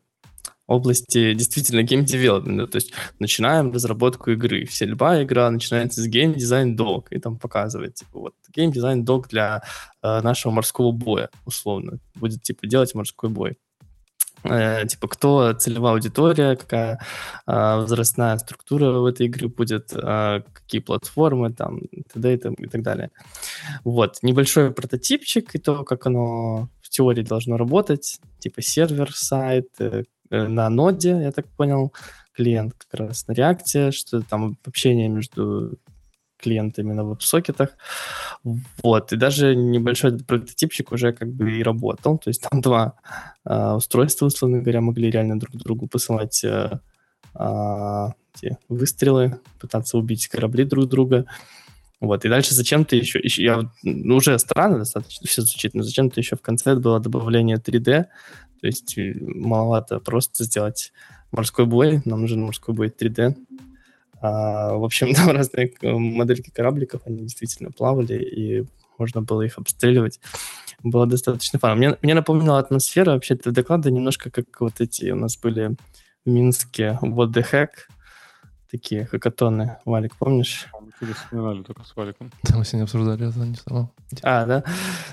области действительно гейм-девелопмента, то есть начинаем разработку игры. Любая игра начинается с гейм-дизайн-дог, и там показывает, типа, вот, гейм-дизайн-дог для нашего морского боя, условно, будет, типа, делать морской бой. Типа, кто целевая аудитория, какая возрастная структура в этой игре будет, какие платформы, там, т.д. и так далее. Вот, небольшой прототипчик, и то, как оно в теории должно работать, типа, сервер, сайт, на ноде, я так понял, клиент как раз на React, что там общение между клиент именно в веб-сокетах. Вот. И даже небольшой прототипчик уже как бы и работал. То есть там два устройства, условно говоря, могли реально друг другу посылать выстрелы, пытаться убить корабли друг друга. Вот. И дальше зачем-то еще уже странно достаточно все звучит, но зачем-то еще в конце было добавление 3D. То есть маловато просто сделать морской бой. Нам нужен морской бой 3D. В общем, там разные модельки корабликов, они действительно плавали, и можно было их обстреливать. Было достаточно фан. Мне напомнила атмосфера вообще этого доклада немножко, как вот эти у нас были в Минске What the Heck, такие хакатоны. Валик, помнишь? Мы сегодня вспоминали только с Валиком. Да, мы сегодня обсуждали, это не стало. А, да?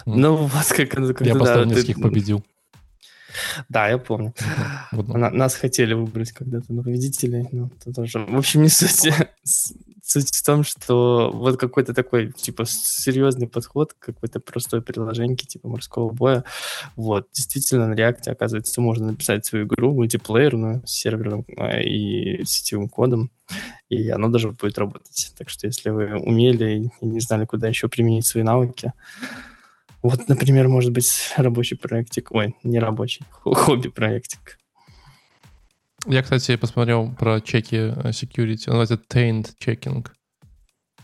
Ну, вот как-то... Я поставил нескольких, победил. Да, я помню. Вот. Нас хотели выбрать когда-то на победителей. Но тоже... В общем, не суть. Суть в том, что вот какой-то такой, типа, серьезный подход к какой-то простой приложеньке, типа морского боя. Вот. Действительно, на React, оказывается, можно написать свою игру мультиплеерную, с сервером и сетевым кодом, и оно даже будет работать. Так что, если вы умели и не знали, куда еще применить свои навыки, вот, например, может быть, рабочий проектик. Ой, не рабочий, хобби-проектик. Я, кстати, посмотрел про чеки security. Называется taint checking.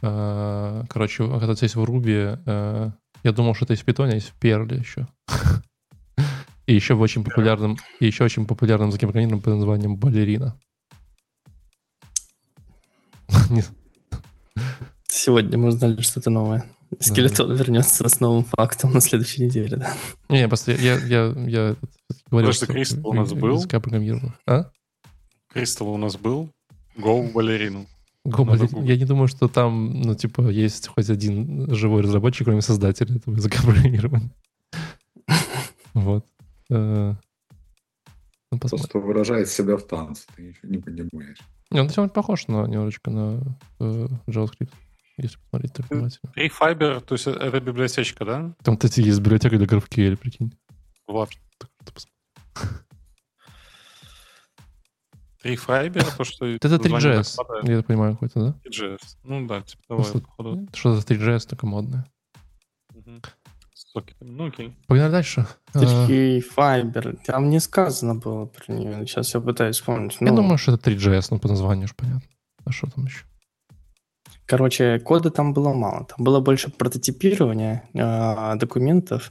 Короче, оказывается, есть в Ruby. Я думал, что это из Python, а есть в Perl еще. И еще в очень популярном, закомпонированном под названием балерина. Сегодня мы узнали что-то новое. Скелетон вернется с новым фактом на следующей неделе, да? Не, просто я говорил, что Кристалл у нас был. А? Кристалл у нас был. Go балерину. Я не думаю, что там, ну, типа, есть хоть один живой разработчик, кроме создателя этого языка программирования. Вот. Просто выражает себя в танце, ты ничего не понимаешь. Он все похож на немножечко на JavaScript. Если посмотреть так внимательно. Three Fiber, то есть это библиотечка, да? Там, кстати, есть библиотека для GraphQL, прикинь. Вот. Three Fiber, то, что... Это 3JS, я понимаю, какой-то, да? 3JS, ну да, типа того. Что за 3JS, только модное. Ну окей. Погнали дальше. Three Fiber, там не сказано было про нее, сейчас я пытаюсь вспомнить. Я думаю, что это 3JS, ну по названию уж понятно. А что там еще? Короче, кода там было мало. Там было больше прототипирования документов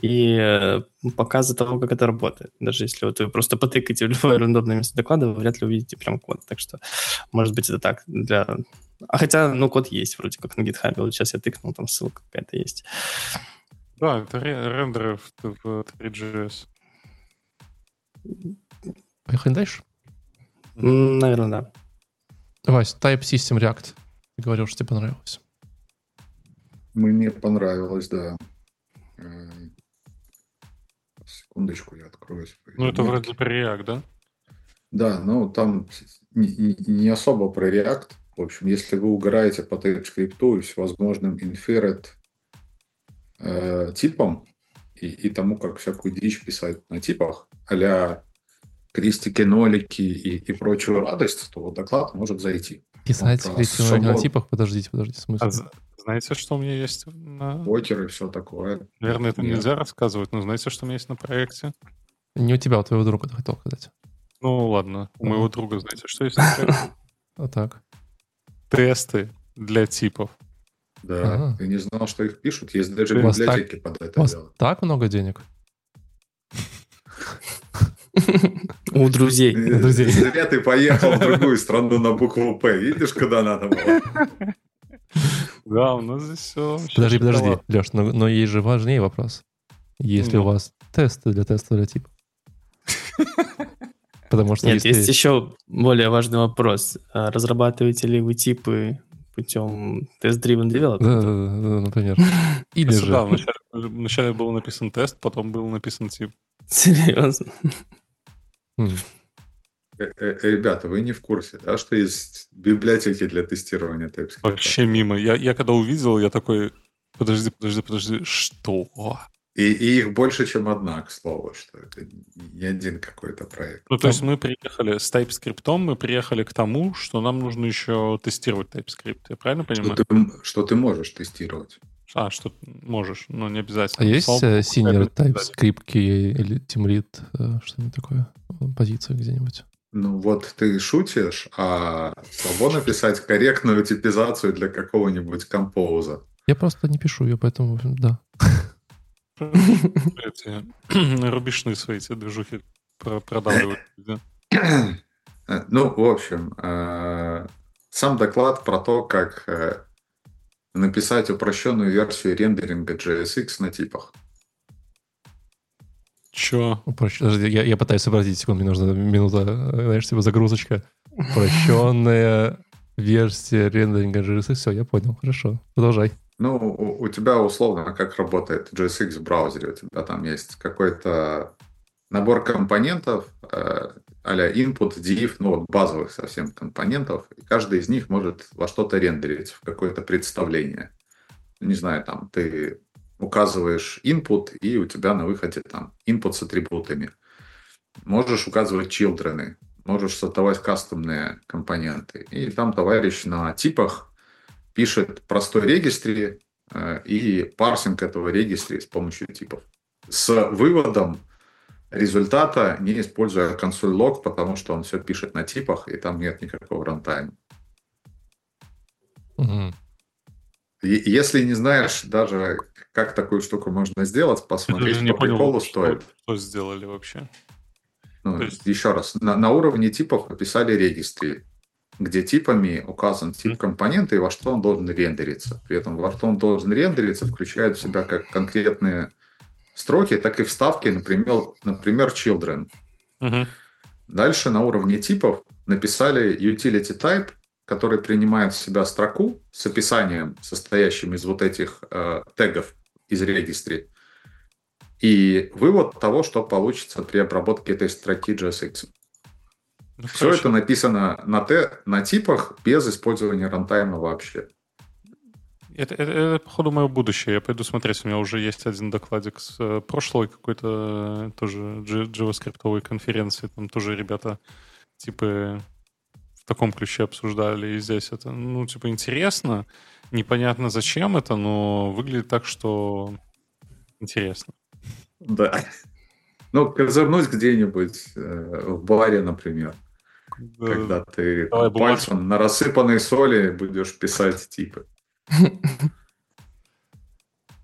и показа того, как это работает. Даже если вот вы просто потыкаете в любое рандомное место доклада, вы вряд ли увидите прям код. Так что, может быть, это так для... А хотя, ну, код есть вроде как на GitHub. Вот сейчас я тыкнул, там ссылка какая-то есть. Да, это рендеры в 3JS. Поехали дальше? Наверное, да. Вась, Type System React. Ты говорил, что тебе понравилось. Мне понравилось, да. Секундочку, я открою. Ну, это вроде про React, да? Да, ну, там не особо про React. В общем, если вы угораете по TypeScript и всевозможным inferred типам и тому, как всякую дичь писать на типах, а-ля крестики, нолики и прочую радость, то доклад может зайти. Писать на типах, подождите, смысл. Знаете, что у меня есть на... Покер и все такое. Наверное, это нельзя рассказывать, но знаете, что у меня есть на проекте? Не у тебя, а у твоего друга ты хотел сказать. Ну ладно, у моего друга знаете, что есть на проекте? А так? Тесты для типов. Да, ты не знал, что их пишут, есть даже библиотеки под это дело. У вас так много денег? У друзей. Зря ты поехал в другую страну на букву «П». Видишь, когда надо было? Да, у нас здесь все... Подожди, Леш, но есть же важнее вопрос. Есть ли у вас тесты для тестового типа? Потому что... Нет, есть еще более важный вопрос. Разрабатываете ли вы типы путем тест-дривен девелопмент? Да, например. Или же... Да, вначале был написан тест, потом был написан тип. Серьезно? Ребята, вы не в курсе, да, что есть библиотеки для тестирования TypeScript? Вообще мимо. Я когда увидел, я такой, подожди, что? И их больше, чем одна, к слову, что это не один какой-то проект. Ну, то есть мы приехали с TypeScript, мы приехали к тому, что нам нужно еще тестировать TypeScript, я правильно понимаю? Что ты можешь тестировать. А, что можешь, но не обязательно. А есть senior TypeScript или Team Lead, что-нибудь такое, позиция где-нибудь? Ну вот ты шутишь, а слабо написать корректную типизацию для какого-нибудь композа. Я просто не пишу ее, поэтому да. Рубишные свои эти движухи продавливают. Ну, в общем, сам доклад про то, как написать упрощенную версию рендеринга JSX на типах. Че? Подожди, я пытаюсь сообразить, секунду, мне нужна минута, знаешь, типа загрузочка. Упрощенная версия рендеринга JSX. Все, я понял, хорошо, продолжай. Ну, у тебя условно как работает JSX в браузере. У тебя там есть какой-то набор компонентов а-ля input, div, ну вот базовых совсем компонентов. И каждый из них может во что-то рендерить, в какое-то представление. Не знаю, там ты указываешь input, и у тебя на выходе там input с атрибутами. Можешь указывать children, можешь создавать кастомные компоненты. И там товарищ на типах пишет простой регистри и парсинг этого регистри с помощью типов. С выводом результата, не используя консоль лог, потому что он все пишет на типах, и там нет никакого рантайма. Mm-hmm. Если не знаешь даже, как такую штуку можно сделать, посмотреть, по приколу стоит. Что сделали вообще? Ну, еще раз. На уровне типов описали регистри, где типами указан тип компонента и во что он должен рендериться. При этом во что он должен рендериться включает в себя как конкретные строки, так и вставки, например children. Uh-huh. Дальше на уровне типов написали utility type, который принимает в себя строку с описанием, состоящим из вот этих тегов из регистри, и вывод того, что получится при обработке этой строки JSX. Ну, все хорошо. Это написано на типах без использования рантайма вообще. Это, походу, мое будущее. Я пойду смотреть. У меня уже есть один докладик с прошлой какой-то тоже джаваскриптовой конференции. Там тоже ребята типа в таком ключе обсуждали. И здесь это, ну, типа, интересно. Непонятно, зачем это, но выглядит так, что интересно. Да. Ну, козырнуть где-нибудь в баре, например, да. Когда ты пальцем на рассыпанной соли будешь писать типы.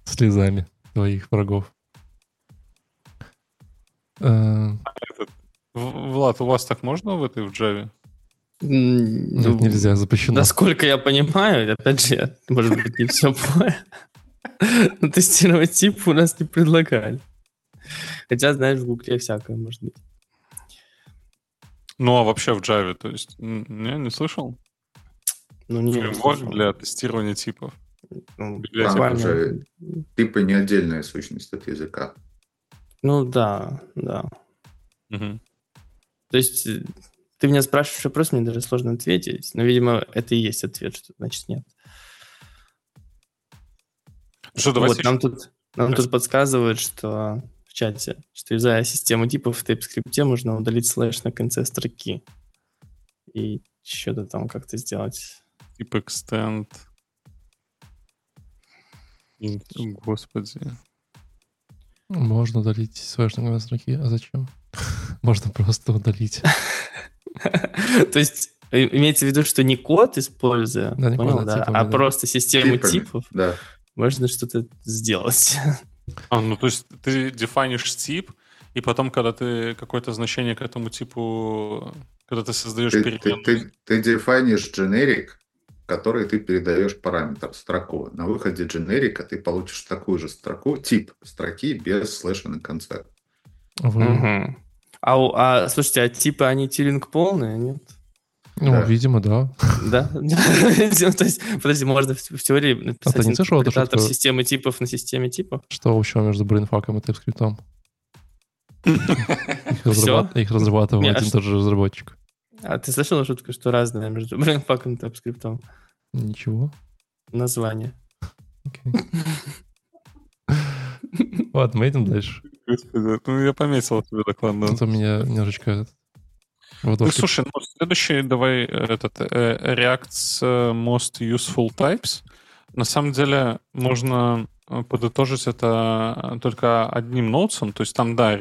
Слезами твоих врагов. Влад, у вас так можно в этой в Java? Нет, нельзя, запрещено. Насколько я понимаю, опять же, я, может быть, не все понял. Но тестировать типы у нас не предлагали. Хотя, знаешь, в Гугле всякое может быть. Ну, а вообще в Java, то есть, не слышал? Ну, не слышал. Для тестирования типов. Ну, типа типы не отдельная сущность от языка. Ну, да. Угу. То есть, ты меня спрашиваешь вопрос, мне даже сложно ответить. Но, видимо, это и есть ответ, что значит нет. Что, давайте вот, нам тут подсказывают, что в чате, что из-за системы типов в TypeScript можно удалить слэш на конце строки. И что-то там как-то сделать. Тип extend. Господи. Можно удалить слэш на конце строки. А зачем? Можно просто удалить. То есть имеется в виду, что не код используя, а просто систему типов. Можно что-то сделать. Ну, то есть ты дефинишь тип, и потом, когда ты какое-то значение к этому типу, когда ты создаешь переменную... Ты дефинишь generic, который ты передаешь параметр, строку. На выходе generic ты получишь такую же строку, тип строки без слэша на конце. Угу. А слушайте, а типы, они тилинг полные, нет? Ну, да. Видимо, да. Да? То есть, подожди, можно в теории написать интерпретатор системы типов на системе типов? Что общего между брейнфаком и TypeScript? Их разрабатывал один и тот же разработчик. А ты слышал шутку, что разное между брейнфаком и TypeScript? Ничего. Название. Ладно, мы едем дальше. Ну, я пометил тебе доклад. Это у меня немножечко... Ну, слушай, ну, следующий, давай, этот React's Most Useful Types. На самом деле, можно подытожить это только одним ноутсом. То есть там, да,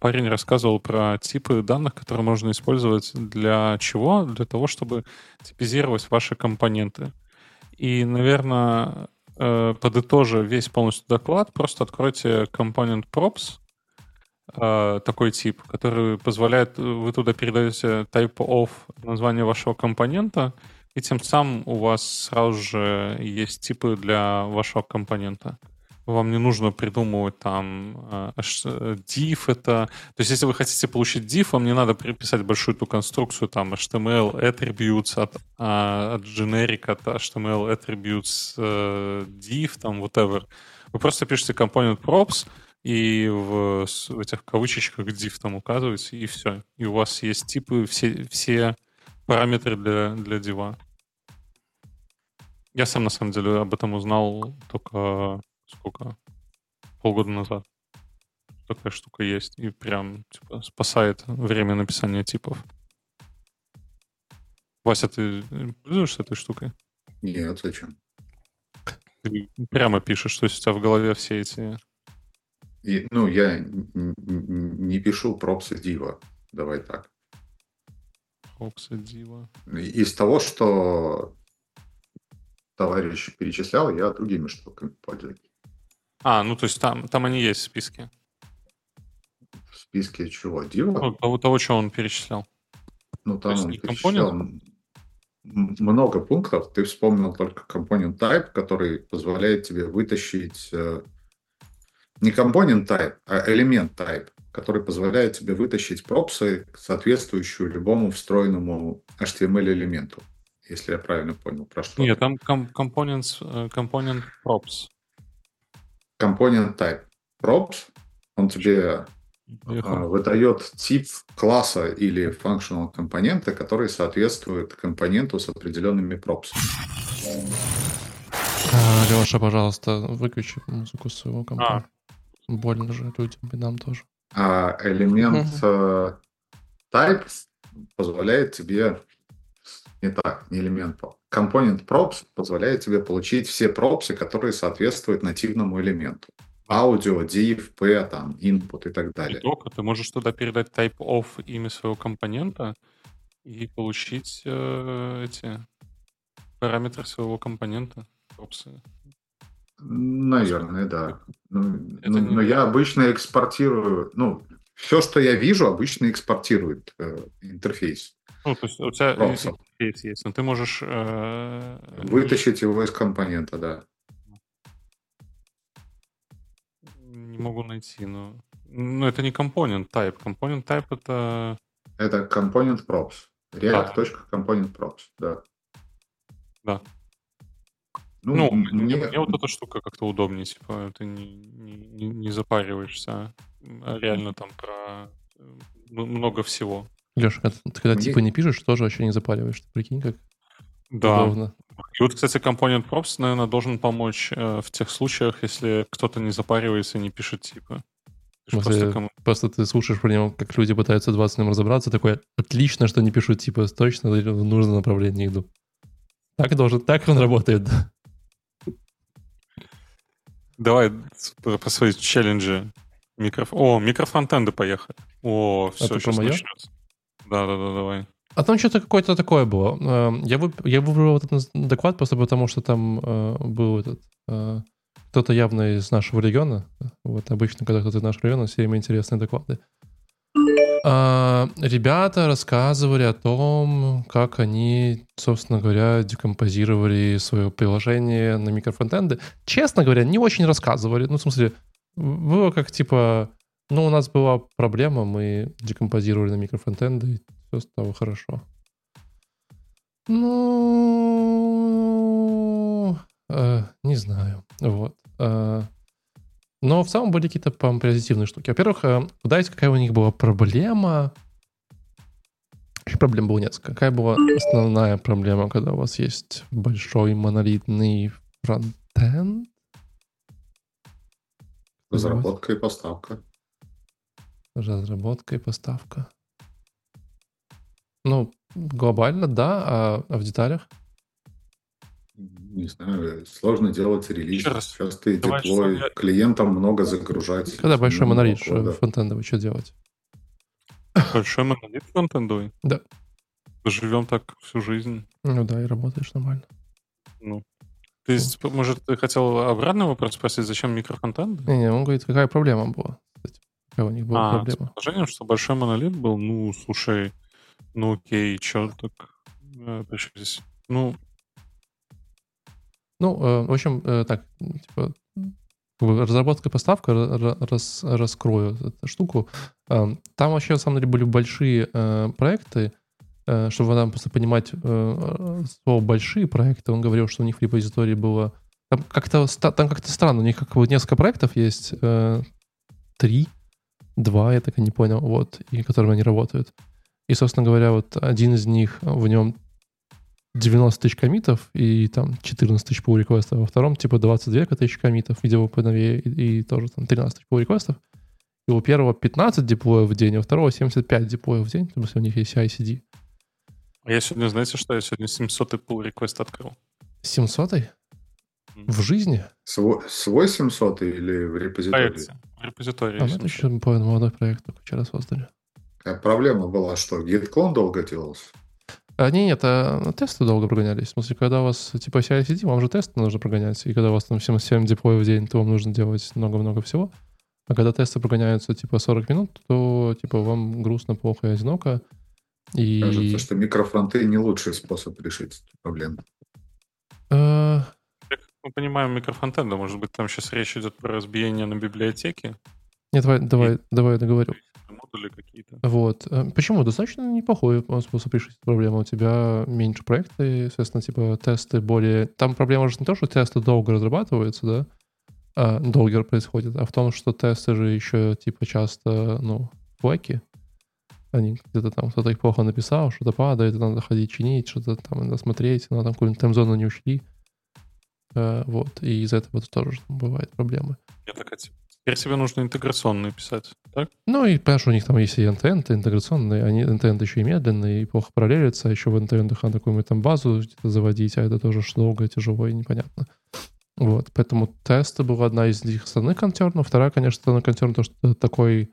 парень рассказывал про типы данных, которые можно использовать для чего? Для того, чтобы типизировать ваши компоненты. И, наверное, подытожив весь полностью доклад, просто откройте component props, такой тип, который позволяет, вы туда передаете type of название вашего компонента, и тем самым у вас сразу же есть типы для вашего компонента. Вам не нужно придумывать там div это... То есть если вы хотите получить div, вам не надо переписать большую эту конструкцию там HTML attributes от generic, от HTML attributes div, там whatever. Вы просто пишете component props, и в этих кавычечках div там указываете, и все. И у вас есть типы, все параметры для дива. Я сам, на самом деле, об этом узнал только сколько? Полгода назад. Такая штука есть. И прям типа, спасает время написания типов. Вася, ты пользуешься этой штукой? Нет, зачем? Ты прямо пишешь, то есть у тебя в голове все эти... Ну, я не пишу пропсы дива. Давай так. Пропсы дива. Из того, что товарищ перечислял, я другими штуками пользуюсь. Ну то есть там они есть в списке. В списке чего? Дива? Того, что он перечислял. Ну, там он перечислял много пунктов. Ты вспомнил только component type, который позволяет тебе вытащить... Не компонент type, а элемент type, который позволяет тебе вытащить пропсы, соответствующую любому встроенному HTML-элементу, если я правильно понял, про что. Нет, там component props. Component type props, он тебе выдает тип класса или functional компонента, который соответствует компоненту с определенными пропсами. Леша, пожалуйста, выключи музыку своего компа. Больно же людям, и нам тоже. Элемент type позволяет тебе... Не так, не элемент. Component props позволяет тебе получить все пропсы, которые соответствуют нативному элементу. Аудио, DFP, там, input и так далее. И только ты можешь туда передать type of имя своего компонента и получить эти параметры своего компонента. Пропсы. Наверное, да. Но я обычно экспортирую... Ну, все, что я вижу, обычно экспортирует интерфейс. То есть у тебя интерфейс есть, но ты можешь... Вытащить его из компонента, да. Не могу найти, но... Ну, это не component type. Component type это... Это component props. React.component props, да. Да. Ну, мне вот эта штука как-то удобнее, типа, ты не запариваешься, реально там про много всего. Леша, ты когда типа не пишешь, тоже вообще не запариваешься, прикинь, как удобно. Да. И вот, кстати, component props, наверное, должен помочь в тех случаях, если кто-то не запаривается и не пишет типа. Просто ты слушаешь про него, как люди пытаются 20 минут разобраться, такой, отлично, что не пишут типа, точно в нужном направлении иду. Так он работает, да. Давай по своей челленджи. Микрофронтенды поехали. Все, это сейчас начнется. Да, давай. А там что-то какое-то такое было. Я выбрал этот доклад просто потому, что там был этот... Кто-то явно из нашего региона. Вот обычно, когда кто-то из нашего региона, все имеют интересные доклады. Ребята рассказывали о том, как они, собственно говоря, декомпозировали свое приложение на микрофронтенды. Честно говоря, не очень рассказывали. Ну, в смысле, было как типа... Ну, у нас была проблема, мы декомпозировали на микрофронтенды, и все стало хорошо. Ну... не знаю. Вот. Но в целом были какие-то позитивные штуки. Во-первых, угадайте, какая у них была проблема. Вообще проблем было несколько. Какая была основная проблема, когда у вас есть большой монолитный фронтенд? Разработка и поставка. Разработка и поставка. Ну, глобально, да, а в деталях? Не знаю, сложно делать релиз. Сейчас ты деплой, клиентам много загружать. Когда большой монолит фронтендовый, что делать? Большой монолит фронтендовый? Да. Живем так всю жизнь. Ну да, и работаешь нормально. Ну. То есть, может, ты хотел обратный вопрос спросить, зачем микрофронтенд? Не, он говорит, какая проблема была. Какая у них была проблема? С положением, что большой монолит был, ну, слушай, ну окей, чё так? Причем здесь? Ну, в общем, так, типа, разработка и поставка, раскрою эту штуку. Там вообще, на самом деле, были большие проекты, чтобы нам просто понимать слово «большие проекты», он говорил, что у них в репозитории было... Там как-то странно, у них как бы несколько проектов есть, 3, 2, я так и не понял, вот, и которыми они работают. И, собственно говоря, вот один из них, в нем 90 тысяч коммитов и там 14 тысяч pull-реквестов, во втором типа 22 тысячи коммитов, где вы поновее, и тоже там 13 тысяч pull-реквестов. И у первого 15 деплоев в день, а у второго 75 деплоев в день, потому что у них есть CI/CD. А я сегодня, знаете что, я сегодня 700-й pull-реквест открыл. 700-й? В жизни? Свой 700-й или в репозитории? В репозитории. А это еще, по-моему, молодой проект, только вчера создали. А проблема была, что гид-клон долго делался? Нет, тесты долго прогонялись. В смысле, когда у вас типа CI/CD, вам же тесты нужно прогонять. И когда у вас там 7 деплоев в день, то вам нужно делать много-много всего. А когда тесты прогоняются типа 40 минут, то типа вам грустно, плохо и одиноко. И... Кажется, что микрофронты не лучший способ решить эту проблему. Как мы понимаем, микрофронтенда, может быть, там сейчас речь идет про разбиение на библиотеки? Нет, давай я договорю. Модули какие-то. Вот. Почему? Достаточно неплохой способ решить проблему. У тебя меньше проекты, естественно, типа тесты более... Там проблема же не то, что тесты долго разрабатываются, да? Долгер происходит, а в том, что тесты же еще, типа, часто, флаки. Они где-то там, кто-то их плохо написал, что-то падает, надо ходить чинить, что-то там надо смотреть, но там какую-нибудь таймзону не учли. Вот, и из-за этого тоже бывают проблемы. Я так хотел. Теперь тебе нужно интеграционные писать, так? Ну, и понятно, что у них там есть и end-to-end, интеграционные, они end-to-end еще и медленные, и плохо параллелятся, еще в end-to-end надо какую-нибудь там базу где-то заводить, а это тоже долго, тяжело и непонятно. Вот, поэтому тесты была одна из их основных концернов. Вторая, конечно, основная концерн, то, что такой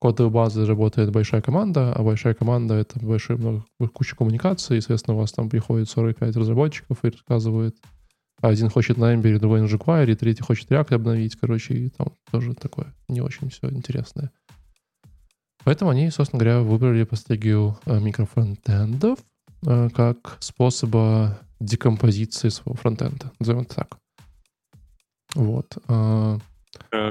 кодовой базы работает большая команда, а большая команда — это куча коммуникаций, и, соответственно, у вас там приходит 45 разработчиков и рассказывает. Один хочет на Ember, другой на jQuery, третий хочет React обновить, короче, и там тоже такое не очень все интересное. Поэтому они, собственно говоря, выбрали по стратегию микрофронтендов как способа декомпозиции своего фронтенда, назовем это так. Вот.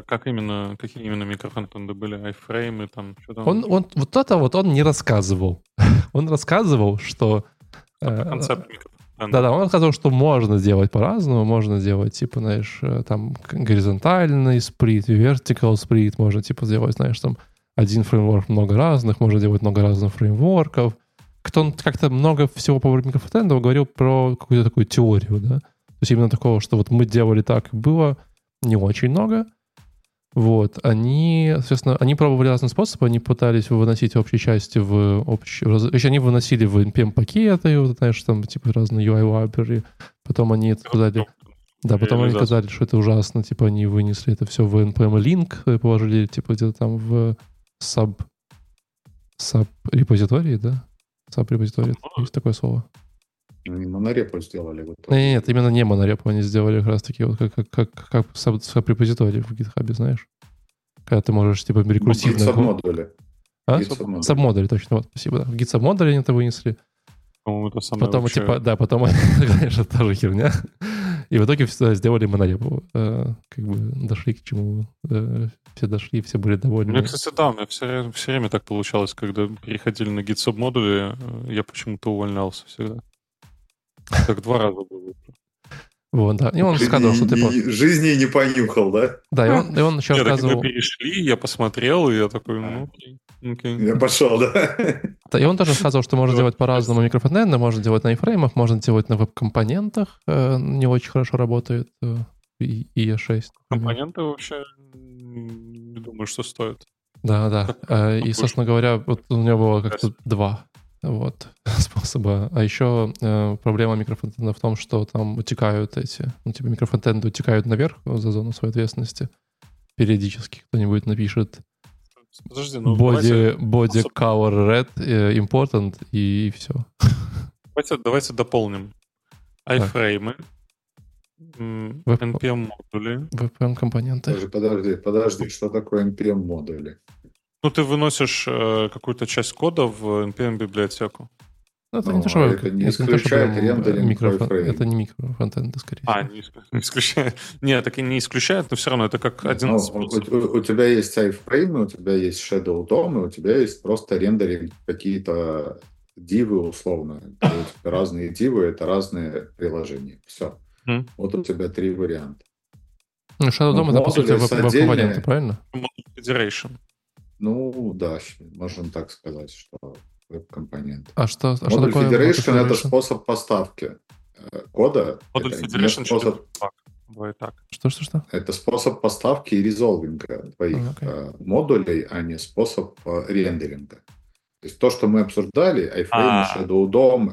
Какие именно микрофронтенды были? Айфреймы там? Что там? Он не рассказывал. Он рассказывал, что... Концепт микрофронтенда. Да-да, он рассказывал, что можно делать по-разному. Можно делать, типа, знаешь, там горизонтальный сплит, вертикал сплит. Можно, типа, сделать, знаешь, там один фреймворк много разных. Можно делать много разных фреймворков. Кто-то как-то много всего по микрофронтенду говорил про какую-то такую теорию, да? То есть именно такого, что вот мы делали так, было не очень много. Вот. Они, соответственно, они пробовали разные способы, они пытались выносить общие части в общие... Они выносили в npm-пакеты, вот, знаешь, там типа разные UI-лайбрери. Потом они это сказали... Да, потом они сказали, что это ужасно. Типа они вынесли это все в npm-link, положили типа где-то там в саб-репозитории, да? Саб-репозитории, есть такое слово. Они монорепу сделали. Нет, именно не монорепу они сделали, как раз таки вот как саб-репозиторий в GitHub, знаешь? Когда ты можешь типа рекурсивно... Гит-саб-модули. Саб-модули, точно, вот, спасибо. Да. В гит-саб-модули они это вынесли. Это потом, вообще... типа, да, потом, конечно, тоже херня. И в итоге сделали монорепу. Как бы дошли к чему. Все дошли, все были довольны. Ну, кстати, да, у меня все время так получалось, когда переходили на гит-саб-модули, я почему-то увольнялся всегда. Так 2 раза было. Вот, да. И он сказал, что ты... Жизни не понюхал, да? Да, и он еще рассказывал... Мы перешли, я посмотрел, и я такой, окей. Я пошел, да? И он тоже рассказывал, что можно делать по-разному микрофронтенды, можно делать на iframe'ах, можно делать на веб-компонентах, не очень хорошо работает. IE6. Компоненты вообще, не думаю, что стоят. Да. И, собственно говоря, вот у меня было как-то два способа. А еще проблема микрофронтенда в том, что там утекают эти... Ну, типа микрофронтенды утекают наверх за зону своей ответственности. Периодически кто-нибудь напишет body color red important и все. Давайте дополним. Айфреймы, npm-модули. VPM-компоненты. Подожди, что такое npm-модули? Ну, ты выносишь какую-то часть кода в npm-библиотеку. Это не исключает рендеринг айфрейма. Это не микрофронтенды, скорее всего. Не исключает. Нет, так и не исключает, но все равно это как один из способов. У тебя есть айфреймы, у тебя есть Shadow DOM, у тебя есть просто рендеринг какие-то... дивы условно. Разные дивы — это разные приложения. Все. Вот у тебя три варианта. Ну, Shadow DOM — это, по сути, веб-компоненты, правильно? Module Federation. Ну, да, можно так сказать, что веб-компоненты. А что такое Module Federation? Это способ поставки кода. Module Federation — Что? Это способ поставки и резолвинга твоих модулей, а не способ рендеринга. То есть то, что мы обсуждали, iFrame, Shadow DOM,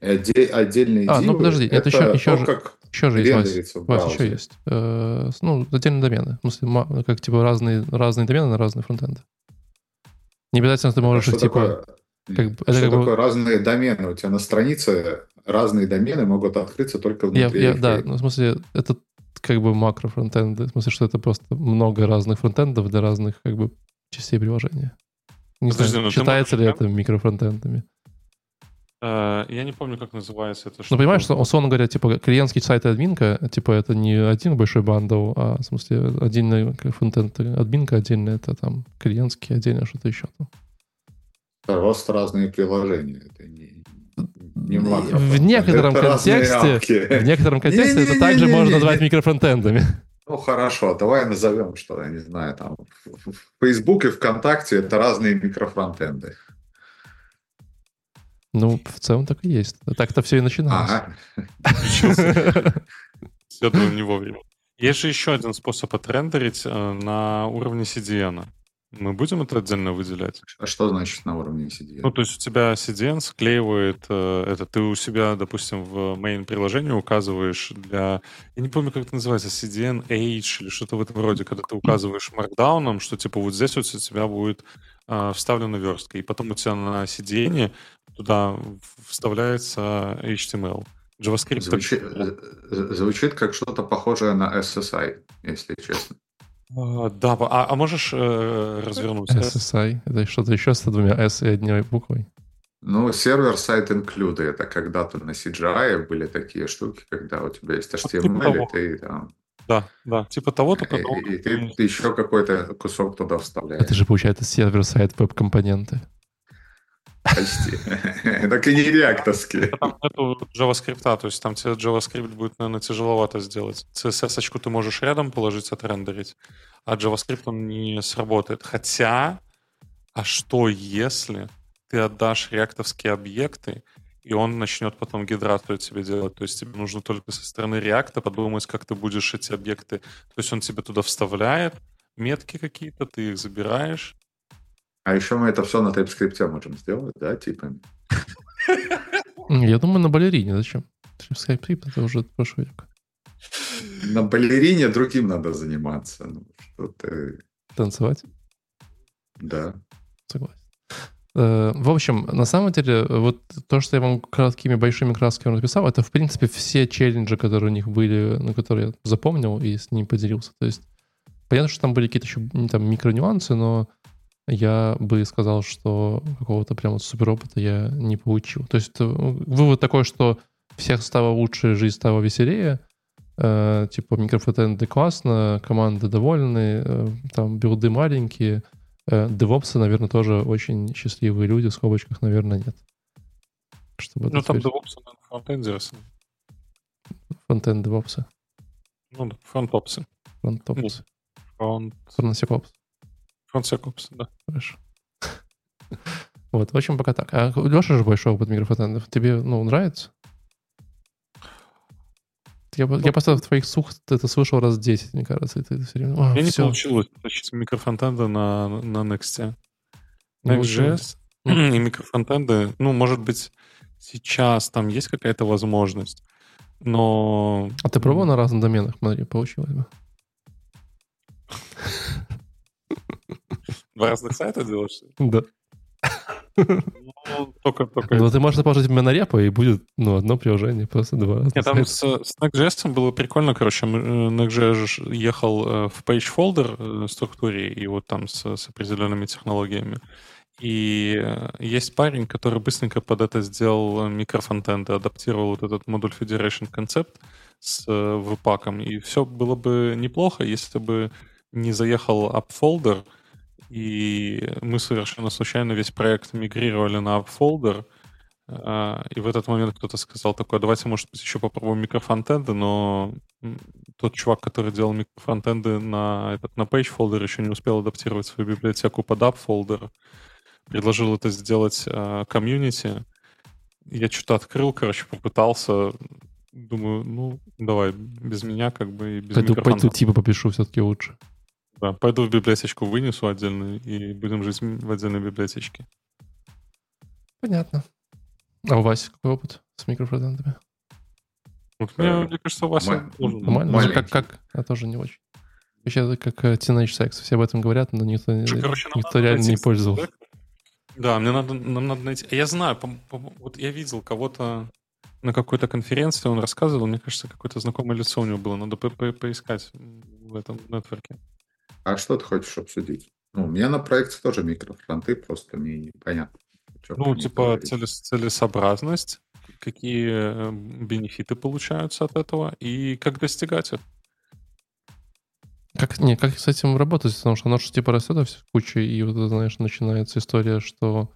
отдельные дивы, это еще же есть, Вася, еще есть. Ну, отдельные домены. В смысле, как типа разные домены на разные фронтенды. Не обязательно ты можешь их типа... Что такое разные домены? У тебя на странице разные домены могут открыться только внутри iFrame. Да, ну, в смысле, это как бы макрофронтенды. В смысле, что это просто много разных фронтендов для разных как бы частей приложения. Не знаю, считается ли это микрофронтендами? Я не помню, как называется это. Ну, понимаешь, что, условно говоря, типа клиентский сайт админка, типа это не один большой бандл, а в смысле отдельный фронтенд админка, отдельно это там клиентский, отдельно что-то еще. Просто разные приложения. Это не в некотором контексте это также можно назвать микрофронтендами. Ну, хорошо, давай назовем, что, я не знаю, там, в Facebook и ВКонтакте это разные микрофронтенды. Ну, в целом так и есть. Так-то все и начиналось. Все было не вовремя. Есть же еще один способ отрендерить на уровне CDN. Мы будем это отдельно выделять? А что значит на уровне CDN? Ну, то есть у тебя CDN склеивает... это ты у себя, допустим, в main-приложении указываешь для... Я не помню, как это называется, CDN-H или что-то в этом роде, когда ты указываешь маркдауном, что типа вот здесь вот у тебя будет вставлена верстка, и потом у тебя на CDN туда вставляется HTML. JavaScript... Звучит как что-то похожее на SSI, если честно. Да, а можешь развернуть? SSI. Это что-то еще с двумя S и одной буквой? Ну, сервер-сайт инклюды. Это когда-то на CGI были такие штуки, когда у тебя есть HTML, и ты там... Да, типа того, только... И ты еще какой-то кусок туда вставляешь. Это же, получается, сервер-сайт веб-компоненты. Почти. Так и не реакторские. Там нету JavaScript, то есть там тебе JavaScript будет, наверное, тяжеловато сделать. CSS-очку ты можешь рядом положить, отрендерить, а JavaScript он не сработает. Хотя, а что если ты отдашь реактовские объекты, и он начнет потом гидрату тебе делать? То есть тебе нужно только со стороны реакта подумать, как ты будешь эти объекты... То есть он тебе туда вставляет метки какие-то, ты их забираешь. А еще мы это все на TypeScript можем сделать, да, типами? Я думаю, на балерине. Зачем? TypeScript — это уже прошлый век. На балерине другим надо заниматься. Танцевать? Да. Согласен. В общем, на самом деле, вот то, что я вам краткими большими красками написал, это, в принципе, все челленджи, которые у них были, на которые я запомнил и с ними поделился. То есть понятно, что там были какие-то еще там микронюансы, но я бы сказал, что какого-то прям суперопыта я не получил. То есть вывод такой, что всех стало лучше, жизнь стала веселее, типа микрофронтенды классно, команды довольны, там билды маленькие, девопсы, наверное, тоже очень счастливые люди, в скобочках, наверное, нет. Чтобы там девопсы, наверное, фронтендеры. Фронтенд девопсы. Ну, фронтопсы. Фронтопсы. Фронтопсы. Концепт, да. Хорошо. Вот, в общем, пока так. А у Леши же большой опыт микрофронтендов. Тебе, нравится? Я просто в твоих сух это слышал раз 10, мне кажется. Это все время... Мне не получилось тащить микрофронтенды на Next. Next.js и микрофронтенды, ну, может быть, сейчас там есть какая-то возможность, но... А ты пробовал на разных доменах? Смотри, получилось бы. Два разных сайта делаешь? Да. Ну, только... Ну, ты можешь положить меня на репо, и будет, ну, одно приложение, просто два. Нет, там с Next.js было прикольно, короче, Next.js ехал в page folder структуре, и вот там с определенными технологиями. И есть парень, который быстренько под это сделал микрофронтенды, адаптировал вот этот модуль Federation концепт с впаком, и все было бы неплохо, если бы не заехал апфолдер, и мы совершенно случайно весь проект мигрировали на апфолдер, и в этот момент кто-то сказал такое: давайте, может быть, еще попробуем микрофронтенды, но тот чувак, который делал микрофронтенды на пейдж-фолдер, еще не успел адаптировать свою библиотеку под апфолдер, предложил это сделать комьюнити. Я что-то открыл, короче, попытался. Думаю, ну, давай, без меня как бы и без микрофона. Пойду типа попишу все-таки лучше. Да, пойду в библиотечку вынесу отдельно, и будем жить в отдельной библиотечке. Понятно. А у Васи какой опыт с микрофронтендами? Мне кажется, Вася тоже нормально. Как? Я тоже не очень. Вообще, это как teenage секс. Все об этом говорят, но никто реально не пользовался. Да, нам надо найти... Я знаю, вот я видел кого-то на какой-то конференции, он рассказывал, мне кажется, какое-то знакомое лицо у него было. Надо поискать в этом нетворке. А что ты хочешь обсудить? Ну, у меня на проекте тоже микрофронты, просто мне непонятно. Ну, типа целесообразность, какие бенефиты получаются от этого и как достигать их. Как с этим работать? Потому что оно же типа растет в куче, и вот, знаешь, начинается история, что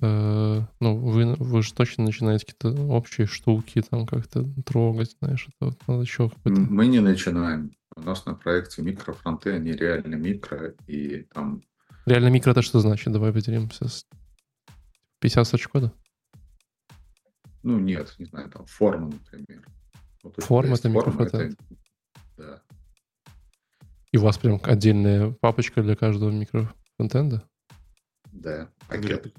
вы же точно начинаете какие-то общие штуки там как-то трогать, знаешь, это вот надо еще какой-то... Мы не начинаем. У нас на проекте микрофронты, они реально микро, и там... Реально микро — это что значит? Давай поделимся. 50 строчек кода? Ну, нет, не знаю, там форма, например. Вот форма — это микрофронтенд? Да. И у вас прям отдельная папочка для каждого микрофронтенда? Да, пакет.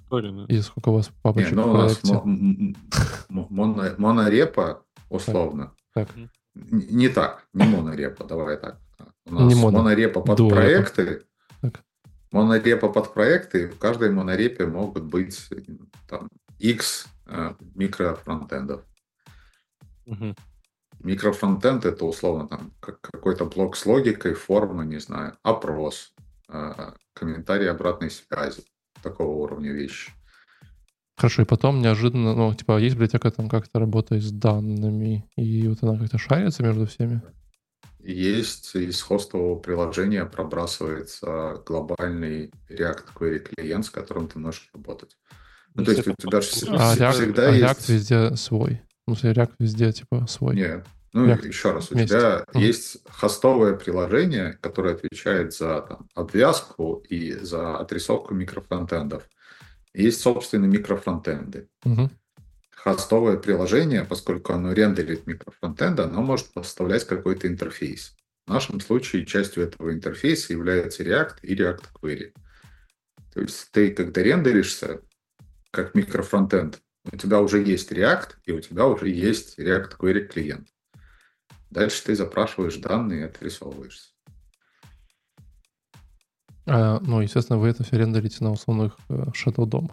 И сколько у вас папочек? Не, ну, в проекте? У нас монорепа, условно. Так. Не так, не монорепа, давай так. У нас монорепа под проекты. Так. Монорепа под проекты. В каждой монорепе могут быть там X микрофронтендов. Угу. Микрофронтенд — это условно там какой-то блок с логикой, форма, не знаю, опрос, комментарий обратной связи, такого уровня вещи. Хорошо, и потом неожиданно, ну, типа, есть библиотека там как-то работает с данными, и вот она как-то шарится между всеми? Есть, из хостового приложения пробрасывается глобальный React query клиент, с которым ты можешь работать. Ну, то есть у тебя же всегда есть... А React везде свой? Ну, React везде, типа, свой? Нет. Ну, React еще раз, у тебя есть хостовое приложение, которое отвечает за там обвязку и за отрисовку микрофронтендов. Есть собственные микрофронтенды. Угу. Хостовое приложение, поскольку оно рендерит микрофронтенды, оно может подставлять какой-то интерфейс. В нашем случае частью этого интерфейса является React и React Query. То есть ты, когда рендеришься как микрофронтенд, у тебя уже есть React, и у тебя уже есть React Query клиент. Дальше ты запрашиваешь данные и отрисовываешься. Ну, естественно, вы это все рендерите на условных Shadow DOM.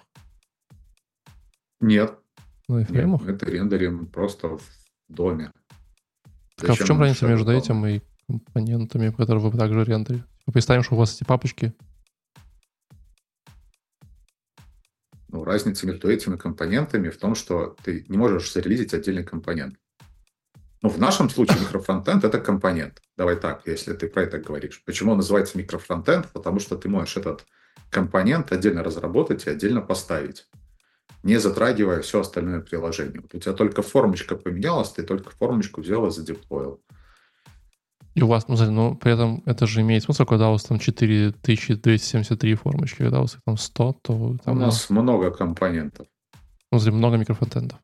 Нет. На эфреймах? Мы это рендерим просто в доме. А в чем разница между этим и компонентами, которые вы также рендерите? Представим, что у вас эти папочки. Ну, разница между этими компонентами в том, что ты не можешь зарелизить отдельный компонент. Ну, в нашем случае микрофронтенд — это компонент. Давай так, если ты про это говоришь. Почему он называется микрофронтенд? Потому что ты можешь этот компонент отдельно разработать и отдельно поставить, не затрагивая все остальное приложение. Вот у тебя только формочка поменялась, ты только формочку взял и задеплоил. И у вас, ну, при этом это же имеет смысл, когда у вас там 4273 формочки, когда у вас там 100, то... Там у нас много компонентов. Ну, много микрофронтендов.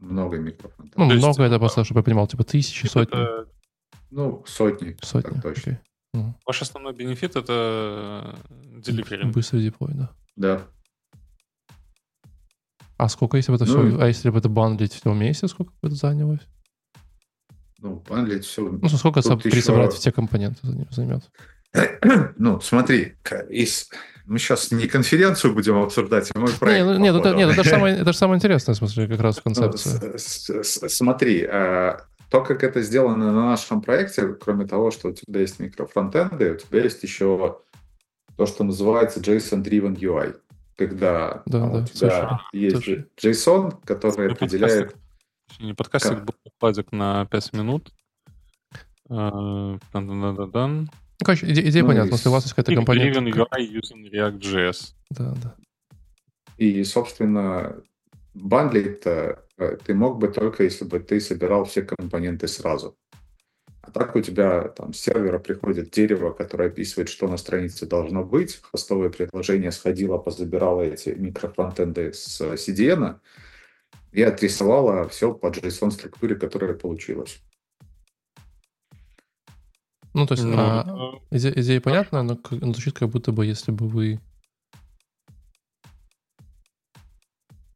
много микрофронтов. Ну, много, есть, это просто, чтобы я понимал, типа тысячи, сотни? Это... Ну, сотни. Так точно. Okay. Ваш основной бенефит — это деливеринг. Быстрый деплой, да. Да. А сколько, если бы это все... А если бы это бандлить все вместе, сколько бы это занялось? Ну, бандлить все... Ну, сколько присобрать все компоненты займет? Ну, смотри, мы сейчас не конференцию будем обсуждать, а мой проект. Это же самое интересное, в смысле, как раз в концепции. Смотри, то, как это сделано на нашем проекте, кроме того, что у тебя есть микрофронтенды, у тебя есть еще то, что называется JSON-driven UI. Когда у тебя есть JSON, который определяет... Не подкастик, был падик на 5 минут. Ну, короче, идея понятна. Если у вас есть какая-то компания... Driven UI using React.js. Да. И, собственно, бандлить-то ты мог бы только, если бы ты собирал все компоненты сразу. А так у тебя там с сервера приходит дерево, которое описывает, что на странице должно быть. Хостовое приложение сходило, позабирало эти микрофронтенды с CDN и отрисовало все по JSON-структуре, которая получилась. Ну, то есть идея понятна, но звучит как будто бы, если бы вы...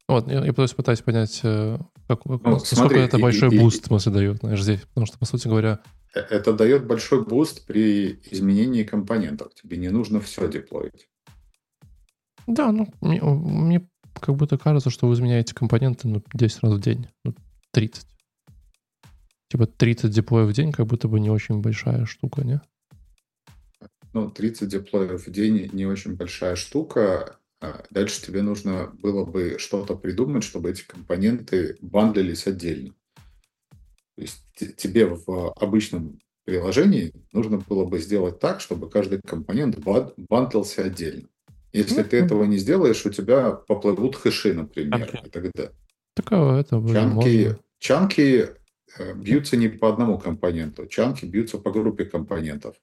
Вот, я пытаюсь понять, насколько это большой буст, в смысле, дает, знаешь, здесь. Потому что, по сути говоря... Это дает большой буст при изменении компонентов. Тебе не нужно все деплоить. Да, ну, мне как будто кажется, что вы изменяете компоненты 10 раз в день, 30. Типа 30 деплоев в день как будто бы не очень большая штука, не? Ну, 30 деплоев в день не очень большая штука. Дальше тебе нужно было бы что-то придумать, чтобы эти компоненты бандлились отдельно. То есть тебе в обычном приложении нужно было бы сделать так, чтобы каждый компонент бандлился отдельно. Если ты этого не сделаешь, у тебя поплывут хэши, например. Okay. И тогда. Чанки бьются не по одному компоненту. Чанки бьются по группе компонентов.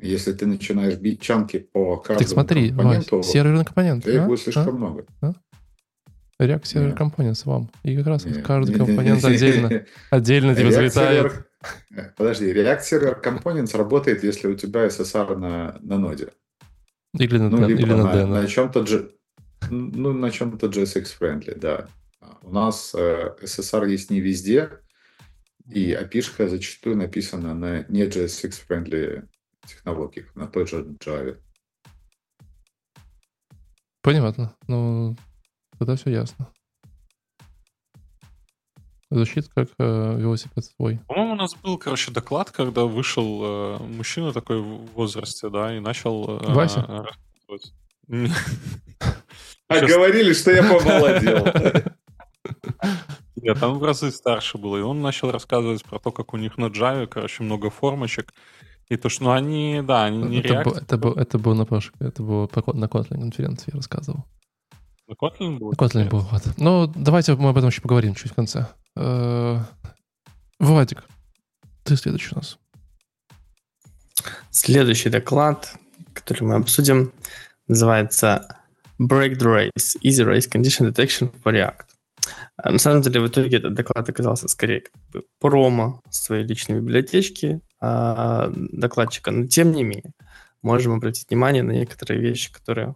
Если ты начинаешь бить чанки по каждому компоненту... Вась, серверный компонент. Их будет слишком много. React Server Component вам. И как раз каждый компонент отдельно тебе залетает. Подожди, React Server Component работает, если у тебя SSR на ноде. Или на Deno. На чем-то JSX-friendly, да. У нас SSR есть не везде, и API-шка зачастую написана на не JSX-friendly технологиях, на той же Java. Понятно. Ну, тогда все ясно. Звучит как велосипед свой. По-моему, у нас был, короче, доклад, когда вышел мужчина такой в возрасте, да, и начал... Вася? А говорили, что я помолодел. Нет, там в разы старше было. И он начал рассказывать про то, как у них на Java, короче, много формочек. И то, что они не React. Это было на Пашке, это было на Kotlin конференции, я рассказывал. На Kotlin был? На Kotlin был, вот. Ну, давайте мы об этом еще поговорим чуть в конце. Владик, ты следующий у нас. Следующий доклад, который мы обсудим, называется Break the Race. Easy Race Condition Detection for React. На самом деле, в итоге этот доклад оказался скорее как бы промо своей личной библиотечки докладчика. Но, тем не менее, можем обратить внимание на некоторые вещи, которые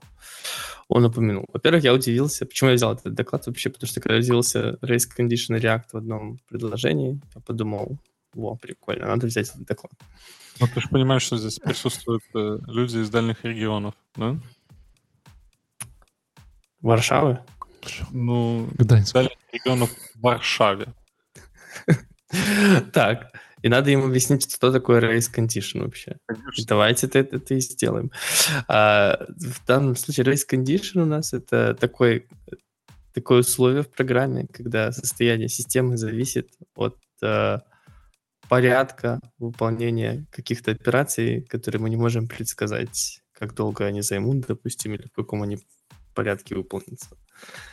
он упомянул. Во-первых, я удивился, почему я взял этот доклад вообще, потому что когда родился Race Condition React в одном предложении, я подумал, прикольно, надо взять этот доклад. Ну, ты же понимаешь, что здесь присутствуют люди из дальних регионов, да? Варшавы? Ну, дальних регионов в Варшаве. Так, и надо им объяснить, что такое Race Condition вообще. Давайте это и сделаем. В данном случае Race Condition у нас это такое условие в программе, когда состояние системы зависит от порядка выполнения каких-то операций, которые мы не можем предсказать, как долго они займут, допустим, или в каком они порядке выполнятся.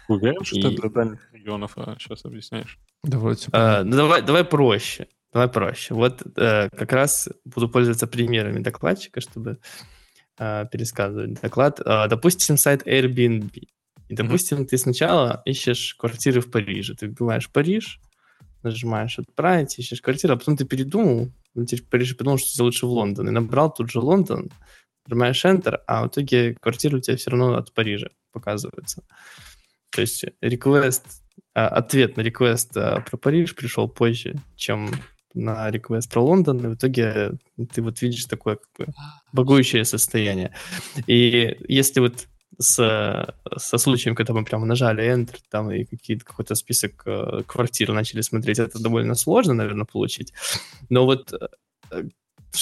Уверен, что для дальних регионов сейчас объясняешь? Давай проще. Вот как раз буду пользоваться примерами докладчика, чтобы пересказывать доклад. Допустим, сайт Airbnb. И, допустим, ты сначала ищешь квартиры в Париже. Ты вбиваешь Париж, нажимаешь «Отправить», ищешь квартиру, а потом ты передумал, в Париже подумал, что тебе лучше в Лондон. И набрал тут же Лондон, нажимаешь «Enter», а в итоге квартира у тебя все равно от Парижа показывается. То есть ответ на реквест про Париж пришел позже, чем на реквест про Лондон, и в итоге ты вот видишь такое как бы багующее состояние. И если вот со случаем, когда мы прямо нажали Enter, там и какой-то список квартир начали смотреть, это довольно сложно, наверное, получить. Но вот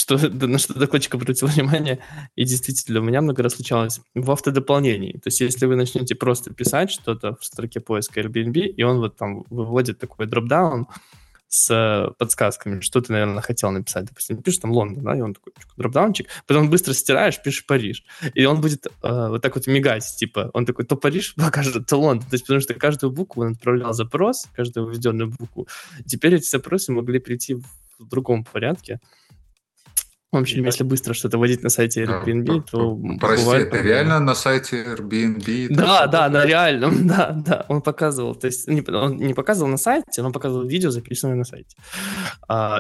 на что докладчик обратил внимание, и действительно, у меня много раз случалось в автодополнении. То есть, если вы начнете просто писать что-то в строке поиска Airbnb, и он вот там выводит такой дропдаун с подсказками, что ты, наверное, хотел написать. Допустим, пишешь там Лондон, да, и он такой дропдаунчик, потом быстро стираешь, пишешь Париж. И он будет вот так вот мигать, типа, он такой, то Париж покажет, то Лондон. То есть, потому что каждую букву он отправлял запрос, каждую введенную букву. Теперь эти запросы могли прийти в другом порядке. В общем, если быстро что-то вводить на сайте Airbnb, то... Прости, бывает... это реально на сайте Airbnb? Да, на реальном, да. Он показывал, то есть он не показывал на сайте, он показывал видео, записанное на сайте.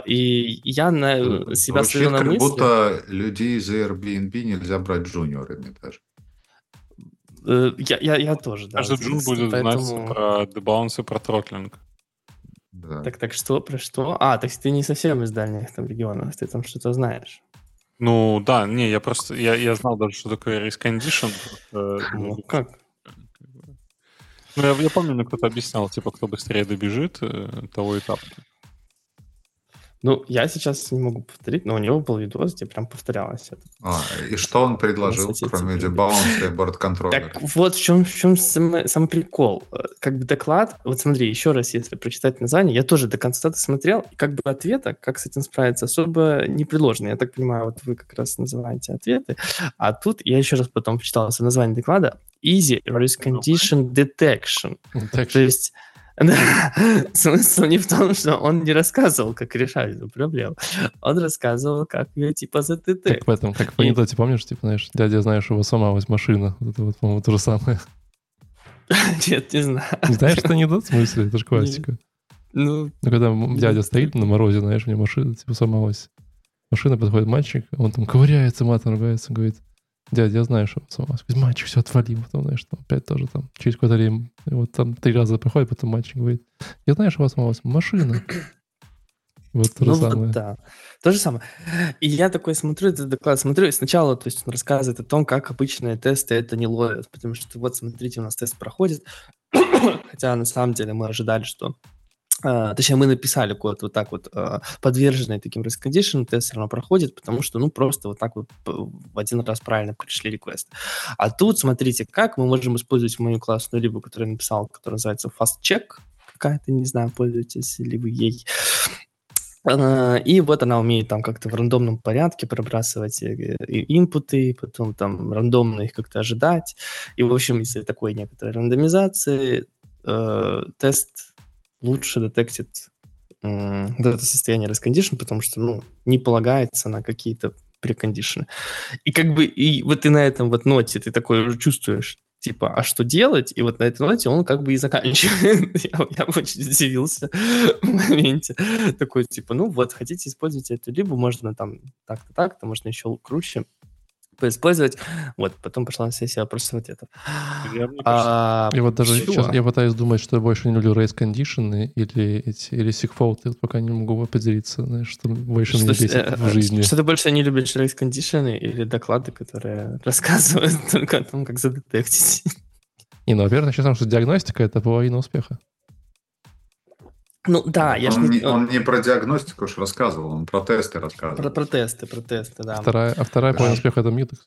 И я на себя ставил на мысли... Как будто людей из Airbnb нельзя брать джуниорами даже. Я тоже, да. Каждый джун будет знать про дебаунсы, про тротлинг. Да. Так что, про что? Так ты не совсем из дальних там регионов, ты там что-то знаешь. Ну, да, не, я просто, я знал даже, что такое race condition. Ну, как? Ну, я помню, мне кто-то объяснял, типа, кто быстрее добежит того этапа. Ну, я сейчас не могу повторить, но у него был видос, где прям повторялось это. И что он предложил, кроме дебаунса и борт-контроллера? Так вот, в чем сам прикол. Как бы доклад, вот смотри, еще раз, если прочитать название, я тоже до конца досмотрел, как бы ответа, как с этим справиться, особо не предложено. Я так понимаю, вот вы как раз называете ответы, а тут я еще раз потом почитал название доклада «Easy Risk Condition Detection». То есть... Смысл не в том, что он не рассказывал, как решать эту проблему. Он рассказывал, как ее, типа, затытать. Как в анекдоте, помнишь, типа, знаешь, дядя, знаешь, его сломалась машина. Это вот, по-моему, то же самое. Нет, не знаю. Не знаешь, что анекдот, в смысле? Это же классика. Ну, когда дядя стоит на морозе, знаешь, у него машина, типа, сломалась. Машина, подходит мальчик, он там ковыряется, матом ругается, говорит, дядя, я знаю, что он сломался. Мальчик, все, отвалил. Потом, знаешь, там, опять тоже там через какое-то время. Вот там 3 раза проходит, потом мальчик говорит, я знаю, что у вас сломалась машина. Вот то же самое. Вот, да, то же самое. И я такой смотрю, этот доклад смотрю, и сначала, то есть, он рассказывает о том, как обычные тесты это не ловят. Потому что вот, смотрите, у нас тест проходит. Хотя, на самом деле, мы ожидали, что... Точнее, мы написали код вот так вот, подверженный таким risk condition, тест все равно проходит, потому что, ну, просто вот так вот в один раз правильно пришли реквесты. А тут, смотрите, как мы можем использовать мою классную либу, которую я написал, которая называется fast-check, какая-то, не знаю, пользуетесь ли вы ей. И вот она умеет там как-то в рандомном порядке пробрасывать инпуты, потом там рандомно их как-то ожидать. И, в общем, из-за такой некоторой рандомизации тест лучше детектит вот это состояние risk condition, потому что, ну, не полагается на какие-то прекондишны. И как бы, и вот ты на этом вот ноте, ты такой чувствуешь, типа, а что делать? И вот на этой ноте он как бы и заканчивает. Я очень удивился в моменте. Такой, типа, ну вот, хотите использовать это, либо можно там так-то, так-то, можно еще круче поиспользовать. Вот, потом пошла сессия вопросов-ответов. Я вот даже сейчас, я пытаюсь думать, что я больше не люблю race-кондишены или сикфолты, пока не могу определиться, знаешь, что больше мне бесит в жизни. Что ты больше не любишь, race-кондишены или доклады, которые рассказывают только о том, как задетектить? Не, ну, во-первых, считаю, что диагностика — это половина успеха. Ну, да, я же... Он не про диагностику уж рассказывал, он про тесты рассказывал. Про тесты, да. Вторая половина успеха — это Mutex.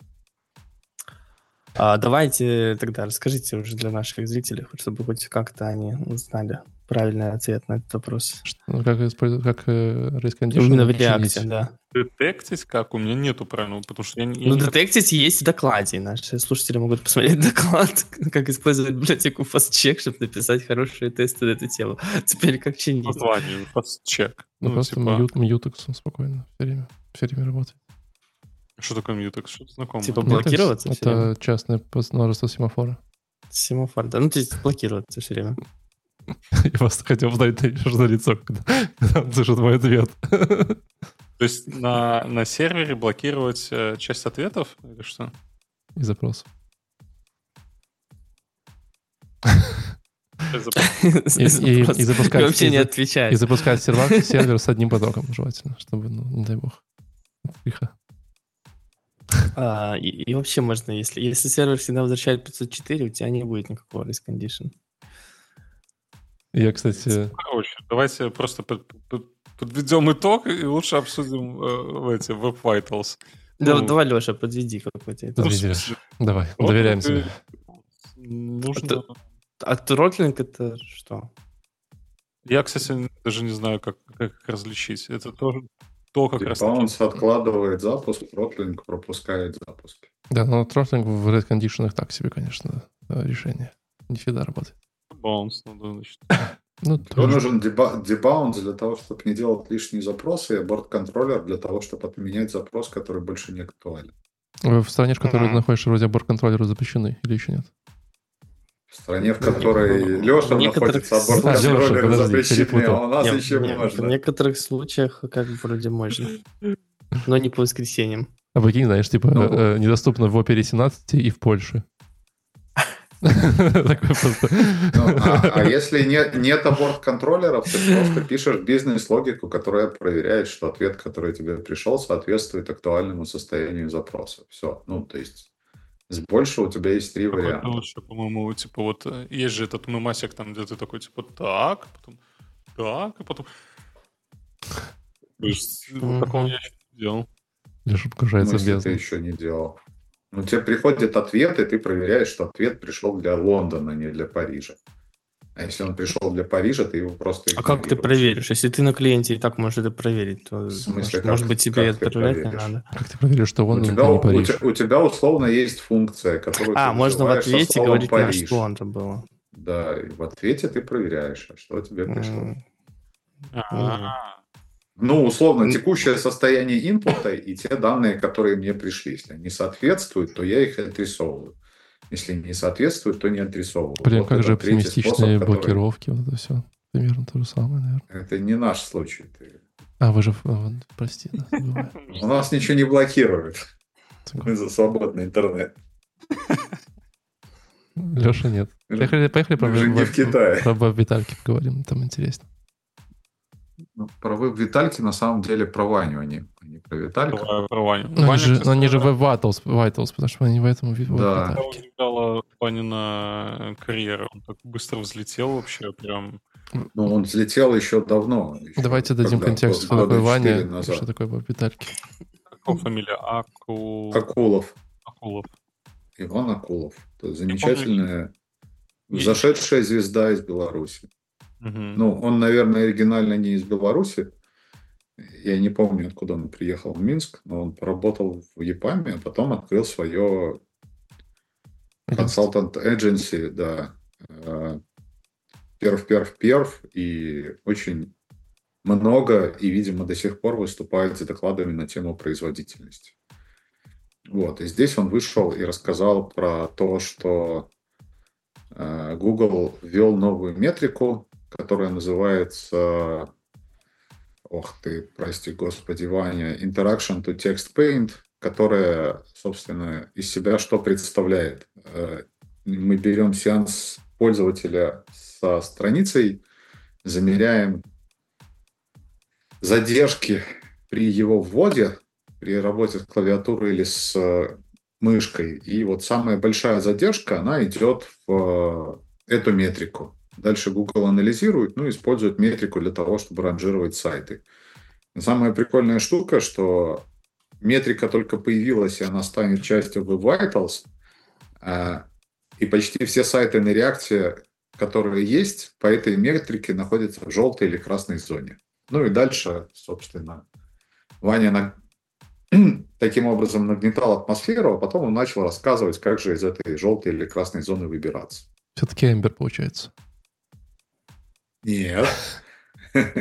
Давайте тогда расскажите уже для наших зрителей, чтобы хоть как-то они узнали правильный ответ на этот вопрос. Что, как использовать, как risk condition? Именно в реакте, да. Детектить как? У меня нету правильного, потому что я не... Ну, детектить есть в докладе. Наши слушатели могут посмотреть доклад, как использовать библиотеку fast-check, чтобы написать хорошие тесты на эту тему. Теперь как чинить? Название fast-check. Ну, просто типа... Mutex спокойно все время работает. Что такое Mutex? Что-то знакомое. Типа блокироваться? Это частное множество семафора. Семафор, да. Ну, здесь блокируют все время. Я просто хотел посмотреть, что за лицо, когда он слышит мой ответ. То есть на сервере блокировать часть ответов или что? И запросов. И запускать сервер с одним потоком, желательно, чтобы, ну, не дай бог, тихо. И вообще можно, если сервер всегда возвращает 504, у тебя не будет никакого race condition. Я, кстати... Короче, давайте просто подведем итог и лучше обсудим эти Web Vitals. Да, ну, давай, Леша, подведи какой-то итог. Давай, вот доверяем тебе. Нужно... А тротлинг это что? Я, кстати, даже не знаю, как различить. Это тоже то, как раз... Bounce откладывает запуск, тротлинг пропускает запуск. Да, но тротлинг в Red Condition так себе, конечно, решение. Не всегда работает. Bounce надо, значит. Ну, тоже. Нужен дебаунс для того, чтобы не делать лишние запросы, и аборт-контроллер для того, чтобы отменять запрос, который больше не актуален. В стране, в которой ты находишься, вроде аборт-контроллеры запрещены или еще нет? В стране, в которой Леша находится, аборт-контроллеры запрещены, а у нас еще можно. В некоторых случаях как вроде можно, но не по воскресеньям. А прикинь, знаешь, типа недоступно в опере 17 и в Польше. А если нет аборт-контроллеров, ты просто пишешь бизнес-логику, которая проверяет, что ответ, который тебе пришел, соответствует актуальному состоянию запроса. Все. Ну, то есть больше у тебя есть три варианта. Лучше, по-моему, типа вот есть же этот мемасик, там, где ты такой, типа, так, и потом... Такого я еще не делал. Леша погружается в бездну. Если ты еще не делал. Ну, тебе приходит ответ, и ты проверяешь, что ответ пришел для Лондона, а не для Парижа. А если он пришел для Парижа, ты его просто... А как ты проверишь? Если ты на клиенте и так можешь это проверить, то, в смысле, может быть, тебе это отправлять не надо. Как ты проверишь, что Лондон, а не Париж? У тебя, условно, есть функция, которую ты можно в ответе говорить, на что это было. Да, и в ответе ты проверяешь, что тебе пришло. Ну, условно, текущее состояние инпута и те данные, которые мне пришли. Если они соответствуют, то я их отрисовываю. Если не соответствуют, то не отрисовываю. Прям вот как же оптимистичные блокировки, вот это все. Примерно то же самое, наверное. Это не наш случай. А, вы же... Прости. У нас ничего не блокируют. Мы за свободный интернет. Леша, нет. Поехали про веб-витальки поговорим, там интересно. Ну, про веб-витальки на самом деле про Ваню, а не про витальку. Про Ваню. Они же веб-виталс, потому что они в этом веб-витальке. Да, он видал Ванина карьеру. Он так быстро взлетел вообще прям. Ну, он взлетел еще давно. Давайте дадим контекст, что такое Ваня назад. Что такое веб-витальки. Какова фамилия? Акулов. Иван Акулов. Это замечательная, зашедшая звезда из Беларуси. Ну, он, наверное, оригинально не из Беларуси. Я не помню, откуда он приехал в Минск, но он поработал в ЕПАМе, а потом открыл свое консалтант agency, да, перв, и очень много, и, видимо, до сих пор выступает с докладами на тему производительности. Вот, и здесь он вышел и рассказал про то, что Google ввел новую метрику, которая называется, Ваня, Interaction to Text Paint, которая, собственно, из себя что представляет? Мы берем сеанс пользователя со страницей, замеряем задержки при его вводе, при работе с клавиатурой или с мышкой. И вот самая большая задержка, она идет в эту метрику. Дальше Google анализирует, использует метрику для того, чтобы ранжировать сайты. Самая прикольная штука, что метрика только появилась, и она станет частью Web Vitals, и почти все сайты на React, которые есть, по этой метрике находятся в желтой или красной зоне. Ну и дальше, собственно, Ваня таким образом нагнетал атмосферу, а потом он начал рассказывать, как же из этой желтой или красной зоны выбираться. Все-таки Ember получается. Нет. К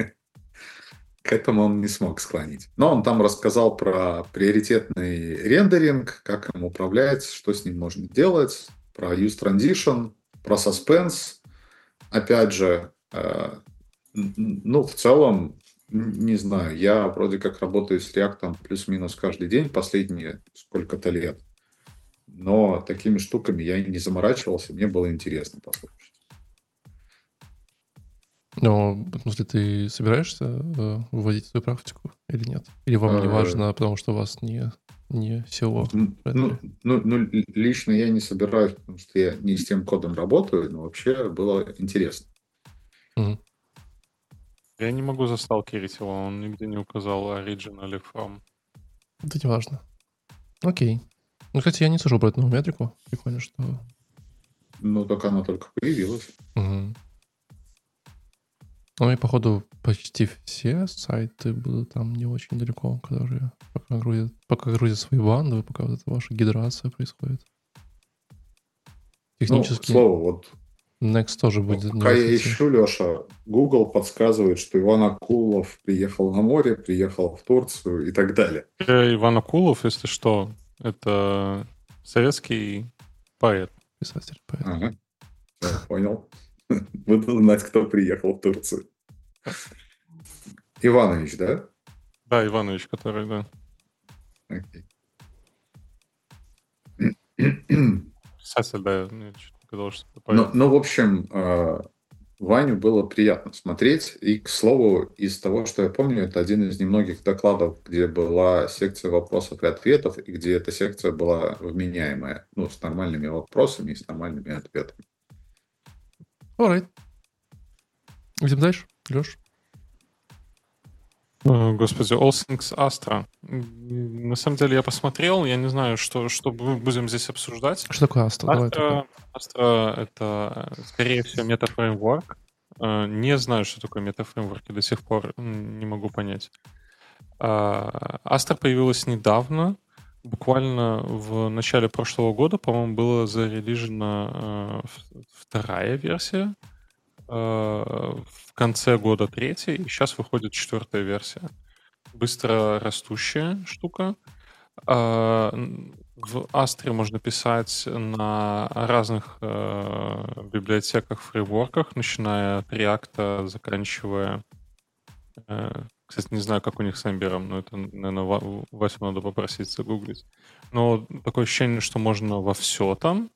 этому он не смог склонить. Но он там рассказал про приоритетный рендеринг, как им управлять, что с ним можно делать, про use transition, про suspense. Опять же, ну, в целом, не знаю, я вроде как работаю с React плюс-минус каждый день последние сколько-то лет. Но такими штуками я не заморачивался, мне было интересно послушать. Но, в смысле, ты собираешься вводить свою практику или нет? Или вам не важно, потому что у вас не SEO? Лично я не собираюсь, потому что я не с тем кодом работаю, но вообще было интересно. Угу. Я не могу засталкерить его, он нигде не указал original или from. Это не важно. Окей. Ну, кстати, я не слышал про эту новую метрику. Прикольно, что... Ну, так она только появилась. Угу. Ну, и, походу, почти все сайты будут там не очень далеко, которые пока грузят свои банды, пока вот эта ваша гидрация происходит. Технически... Ну, к слову, вот... Next тоже будет... Пока я ищу, Леша, Google подсказывает, что Иван Акулов приехал на море, приехал в Турцию и так далее. Иван Акулов, если что, это советский поэт. Писатель, поэт. Ага. Я понял. Буду знать, кто приехал в Турцию. Иванович, да? Да, Иванович, который, да. Окей. Писатель, да, я что-то сказал, что это поэт. Ну, в общем, Ваню было приятно смотреть. И, к слову, из того, что я помню, это один из немногих докладов, где была секция вопросов и ответов, и где эта секция была вменяемая. Ну, с нормальными вопросами и с нормальными ответами. Alright. Идем дальше, Леш. Господи, All Things Astro. На самом деле я посмотрел, я не знаю, что мы будем здесь обсуждать. Что такое Astro? Astro — это, скорее всего, метафреймворк. Не знаю, что такое метафреймворк, и до сих пор не могу понять. Astro появилась недавно. Буквально в начале прошлого года, по-моему, была зарелижена вторая версия, в конце года третья, и сейчас выходит четвертая версия. Быстро растущая штука. В Astro можно писать на разных библиотеках, фреймворках, начиная от React, заканчивая... Кстати, не знаю, как у них с Ember, но это, наверное, Васю надо попросить загуглить. Но такое ощущение, что можно во все там.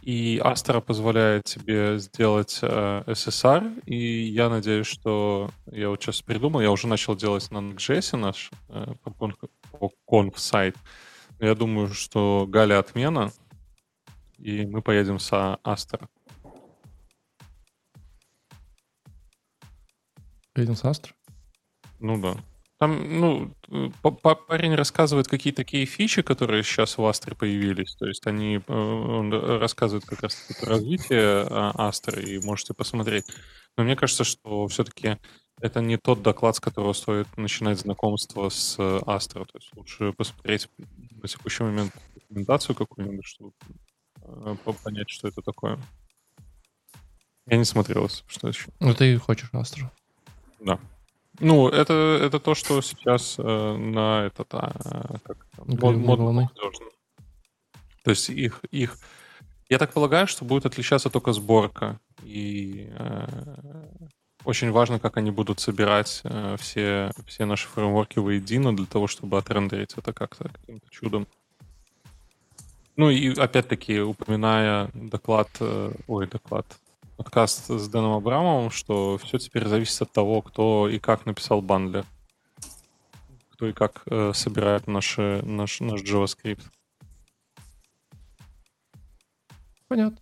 И Astro позволяет тебе сделать SSR. И я надеюсь, что я вот сейчас придумал. Я уже начал делать на Next.js наш ProConf сайт. Я думаю, что Галя отмена. И мы поедем с Astro. Поедем с Astro? Ну да. Там, парень рассказывает, какие такие фичи, которые сейчас в Astro появились. То есть он рассказывает как раз про развитие Astro, и можете посмотреть. Но мне кажется, что все-таки это не тот доклад, с которого стоит начинать знакомство с Astro. То есть лучше посмотреть на текущий момент документацию какую-нибудь, чтобы понять, что это такое. Я не смотрелся, что еще. Ну ты хочешь Astro? Да. Ну, это то, что сейчас на этот... модуль. То есть их... Я так полагаю, что будет отличаться только сборка. И очень важно, как они будут собирать все наши фреймворки воедино для того, чтобы отрендерить это как-то каким-то чудом. Ну и опять-таки, упоминая подкаст с Дэном Абрамовым, что все теперь зависит от того, кто и как написал бандлер. Кто и как собирает наш JavaScript. Понятно.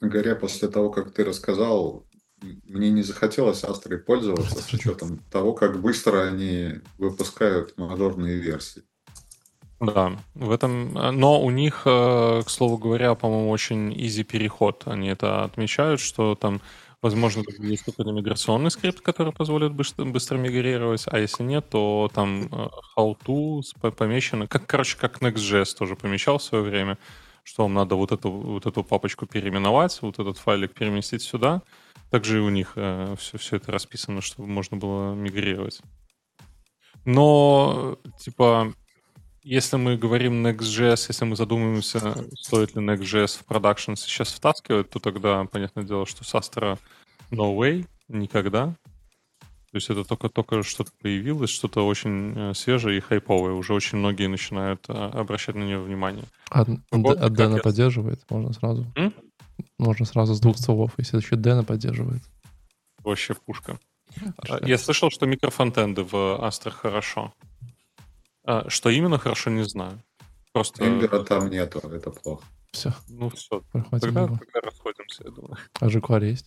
Горя, после того, как ты рассказал, мне не захотелось Астрой пользоваться с учетом того, как быстро они выпускают мажорные версии. Да, в этом. Но у них, к слову говоря, по-моему, очень easy переход. Они это отмечают, что там, возможно, есть какой-то миграционный скрипт, который позволит быстро мигрировать, а если нет, то там how-to помечено. Как Next.js тоже помечал в свое время, что вам надо вот эту папочку переименовать, вот этот файлик переместить сюда. Также и у них все это расписано, чтобы можно было мигрировать. Но, типа... Если мы говорим Next.js, если мы задумываемся, стоит ли Next.js в продакшн сейчас втаскивать, то тогда, понятное дело, что с Astro no way, никогда. То есть это только что-то появилось, что-то очень свежее и хайповое. Уже очень многие начинают обращать на нее внимание. А Дэна поддерживает? Можно сразу? Можно сразу с двух слов, если еще Дэна поддерживает. Вообще пушка. Я слышал, что микрофронтенды в Astro хорошо. Что именно, хорошо не знаю. Просто... Эмбера там нету, это плохо. Все. Ну все, тогда расходимся, я думаю. А jQuery есть?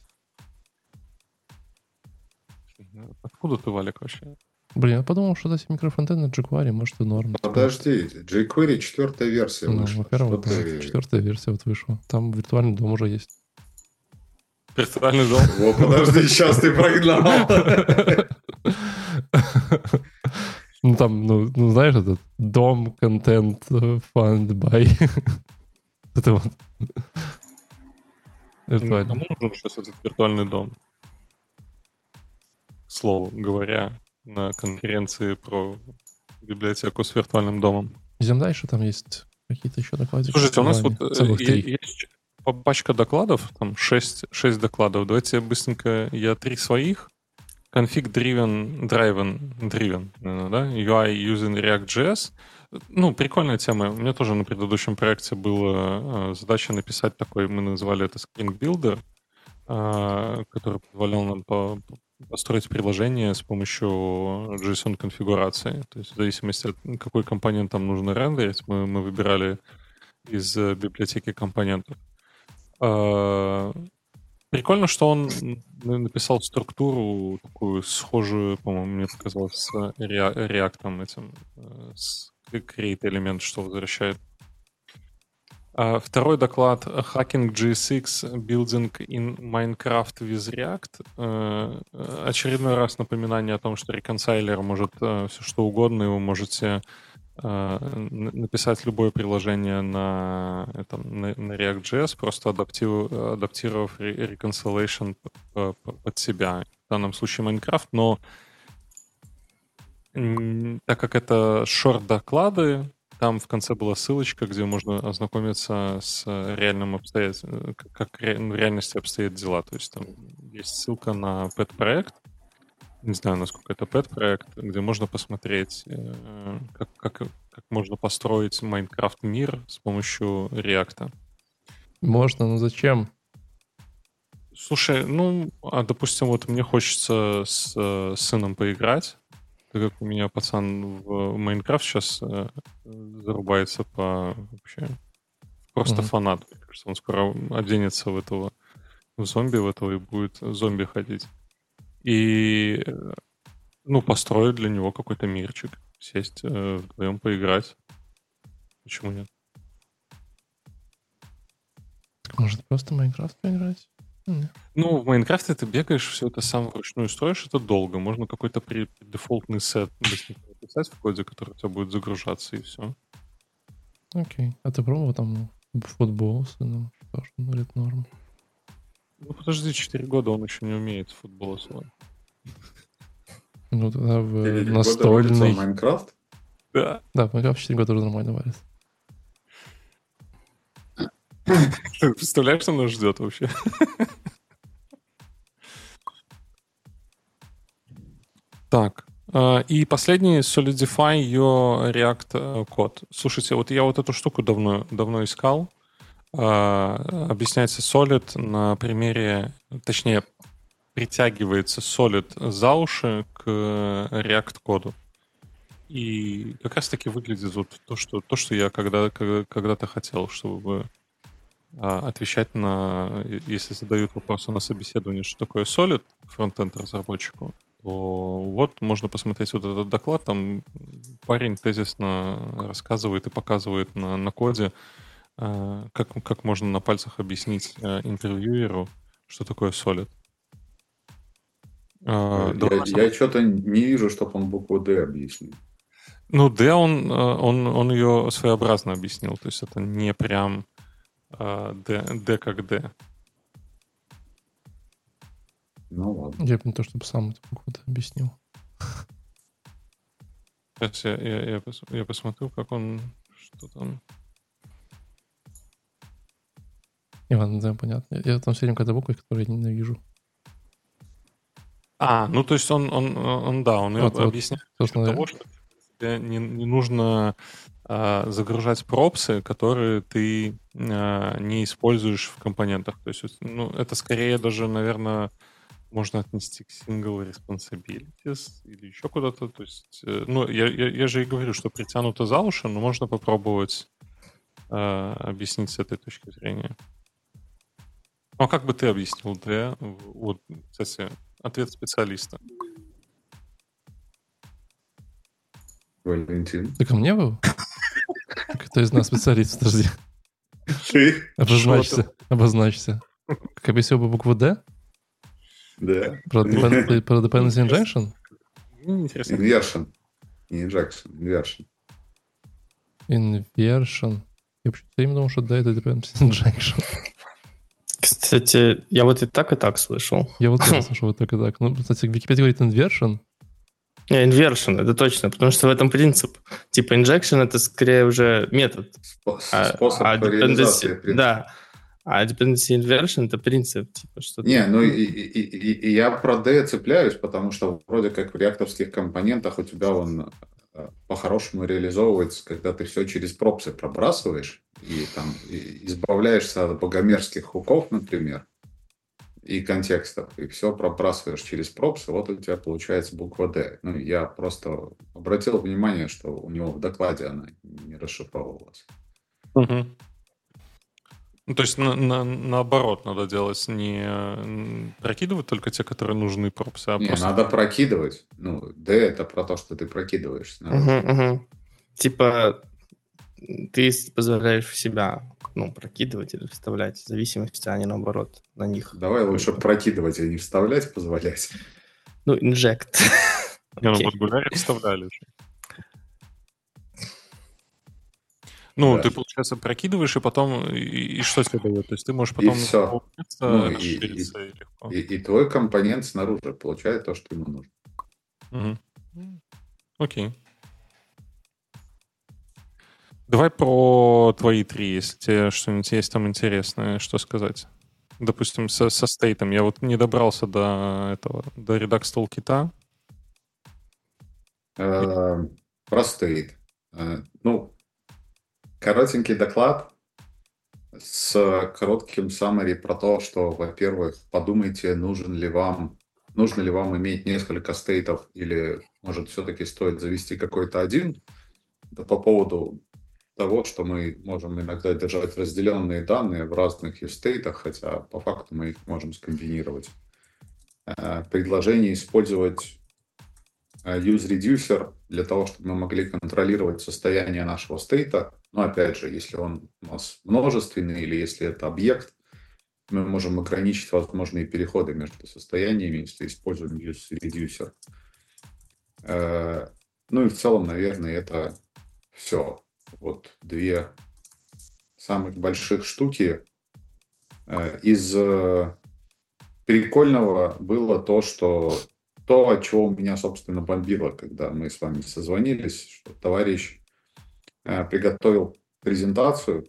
Откуда ты, Валик, вообще? Блин, я подумал, что это микрофронтенд на jQuery, может, и норм. Подожди, jQuery 4-я версия вышла. Во-первых, 4-я версия вот вышла. Там виртуальный дом уже есть. Виртуальный дом? О, подожди, сейчас ты прогнал. Ну, там, ну, знаешь, этот дом, контент, фанд, бай. Это вот. Виртуальный. Кому нужен сейчас этот виртуальный дом? К слову говоря, на конференции про библиотеку с виртуальным домом. Идем дальше, там есть какие-то еще доклады. Слушайте, у нас вот есть пачка докладов, там 6 докладов. Давайте быстренько я 3 своих. Config-driven, да? UI using React.js. Ну, прикольная тема. У меня тоже на предыдущем проекте была задача написать такой, мы назвали это Spring Builder, который позволял нам построить приложение с помощью JSON-конфигурации. То есть в зависимости от какой компонент там нужно рендерить, мы выбирали из библиотеки компонентов. Прикольно, что он написал структуру такую схожую, по-моему, мне показалось, с React, этим, с create элемент, что возвращает. Второй доклад Hacking JSX Building in Minecraft with React. Очередной раз напоминание о том, что реконсайлер может все что угодно, и вы можете написать любое приложение на React.js, просто адаптировав reconciliation под себя. В данном случае Minecraft, но так как это шорт-доклады, там в конце была ссылочка, где можно ознакомиться с реальным обстоятельством, как в реальности обстоят дела. То есть там есть ссылка на pet-проект, не знаю, насколько это пэт-проект, где можно посмотреть, как можно построить Майнкрафт-мир с помощью React. Можно, но зачем? Слушай, допустим, вот мне хочется с сыном поиграть, так как у меня пацан в Майнкрафт сейчас зарубается вообще просто фанат. Мне кажется, он скоро оденется в этого зомби, и будет зомби ходить. И, построить для него какой-то мирчик. Сесть вдвоем, поиграть. Почему нет? Так может просто в Майнкрафт поиграть? В Майнкрафте ты бегаешь, все это сам вручную строишь, это долго. Можно какой-то преддефолтный сет написать в коде, который у тебя будет загружаться, и все. Окей. А ты пробовал там футбол с сыном? Что ж, говорит, норм. Ну, подожди, 4 года он еще не умеет футбола свой. Ну, тогда в настольный... Майнкрафт? Да. Да, в Майнкрафт 4 года уже нормально варит. Ты представляешь, что нас ждет вообще? Так. И последний, Solidify your React код. Слушайте, вот я вот эту штуку давно искал. Объясняется SOLID на примере, точнее, притягивается SOLID за уши к React-коду. И как раз-таки выглядит вот то, что я когда-то хотел, чтобы отвечать если задают вопросы на собеседовании, что такое SOLID фронтенд-разработчику, то вот можно посмотреть вот этот доклад, там парень тезисно рассказывает и показывает на коде, как можно на пальцах объяснить интервьюеру, что такое SOLID? Я что-то не вижу, чтобы он букву D объяснил. Ну, D он ее своеобразно объяснил. То есть это не прям D как D. Ну ладно. Я бы не то, чтобы сам эту букву D объяснил. Сейчас я посмотрю, как он... Что там? Иван, да, понятно. Я там все время какая-то буква, которую я ненавижу. Ну то есть он объясняет, того, что тебе не нужно загружать пропсы, которые ты не используешь в компонентах. То есть, это скорее даже, наверное, можно отнести к single responsibilities или еще куда-то. То есть, я же и говорю, что притянуто за уши, но можно попробовать объяснить с этой точки зрения. Ну, а как бы ты объяснил, да? Вот, кстати, ответ специалиста. Валентин. Ты ко мне был? Кто из нас специалист? Подожди. Ты? Обозначься. Как объяснил бы букву «Д»? Да. Про Dependency Injection? Inversion. Я вообще-то именно думал, что «Д» — это Dependency Injection. Кстати, я вот и так слышал. Я вот так слышал, вот так и так. Ну, кстати, Википедия говорит inversion. Не, inversion, это точно, потому что в этом принцип. Типа injection — это скорее уже метод. Способ реализации принципа. Да, а dependency inversion — это принцип. Типа, что не, ты... и я про D цепляюсь, потому что вроде как в реактовских компонентах у тебя он по-хорошему реализовывается, когда ты все через пропсы пробрасываешь и там и избавляешься от богомерзких хуков, например, и контекстов, и все пробрасываешь через пропсы, вот у тебя получается буква «Д». Ну, я просто обратил внимание, что у него в докладе она не расшифровывалась. Угу. Ну, то есть наоборот надо делать, не прокидывать только те, которые нужны пропсы, а не, просто... надо прокидывать. Ну, «Д» — это про то, что ты прокидываешься. Угу. Типа ты позволяешь в себя... прокидывать или вставлять, в зависимости, а не наоборот, на них. Давай лучше прокидывать, а не вставлять, позволять. Инжект. Вот гуляли, вставляли. Ты, получается, прокидываешь, и потом... И что тебе дает? То есть ты можешь потом... И все. И твой компонент снаружи получает то, что ему нужно. Окей. Давай про твои три, если тебе что-нибудь есть там интересное, что сказать. Допустим, со стейтом. Я вот не добрался до этого, до Redux Toolkit. Про стейт. Коротенький доклад с коротким summary про то, что, во-первых, подумайте, нужно ли вам иметь несколько стейтов, или, может, все-таки стоит завести какой-то один. Да, по поводу того, что мы можем иногда держать разделенные данные в разных use-стейтах, хотя по факту мы их можем скомбинировать. Предложение использовать use-reducer для того, чтобы мы могли контролировать состояние нашего стейта. Но опять же, если он у нас множественный или если это объект, мы можем ограничить возможные переходы между состояниями, если используем use-reducer. И в целом, наверное, это все. Вот две самых больших штуки. Из прикольного было то, от чего меня, собственно, бомбило, когда мы с вами созвонились, что товарищ приготовил презентацию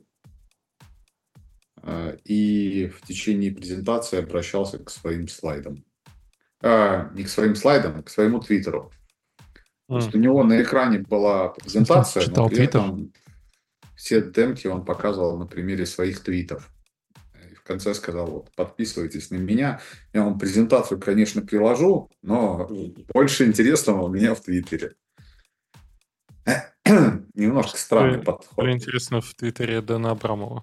и в течение презентации обращался к своим слайдам. Не к своим слайдам, а к своему твиттеру. У него на экране была презентация, но при этом все демки он показывал на примере своих твитов. И в конце сказал, вот, подписывайтесь на меня. Я вам презентацию, конечно, приложу, но больше интересного у меня в Твиттере. Немножко странный подход. Что интересно в Твиттере Дэна Абрамова?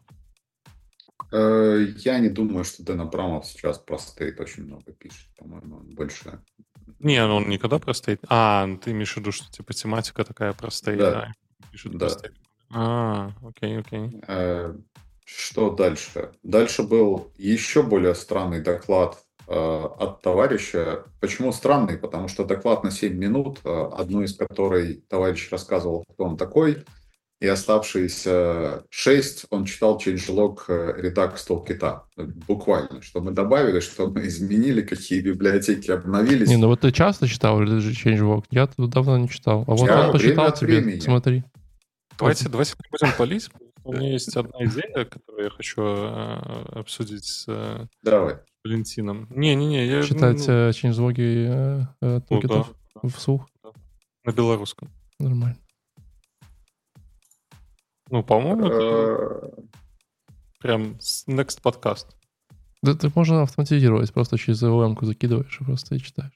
Я не думаю, что Дэн Абрамов сейчас про стейт очень много пишет. По-моему, он больше... Не, он никогда про стейт. Ты имеешь в виду, что типа тематика такая про стейт. Да. Пишет про стейт. Окей. Что дальше? Дальше был еще более странный доклад от товарища. Почему странный? Потому что доклад на 7 минут, одну из которой товарищ рассказывал, кто он такой, и оставшиеся 6 он читал changelog Redux Toolkit. Буквально, что мы добавили, что мы изменили, какие библиотеки обновились. Не, ну вот ты часто читал changelog? Я давно не читал. А вот он посчитал тебе, смотри. Давайте не будем палить. У меня есть одна идея, которую я хочу обсудить с Валентином. Я читать changelog'и токетов вслух. На белорусском. Нормально. Ну, по-моему, это прям next подкаст. Да, так можно автоматизировать, просто через LLM-ку закидываешь и просто и читаешь.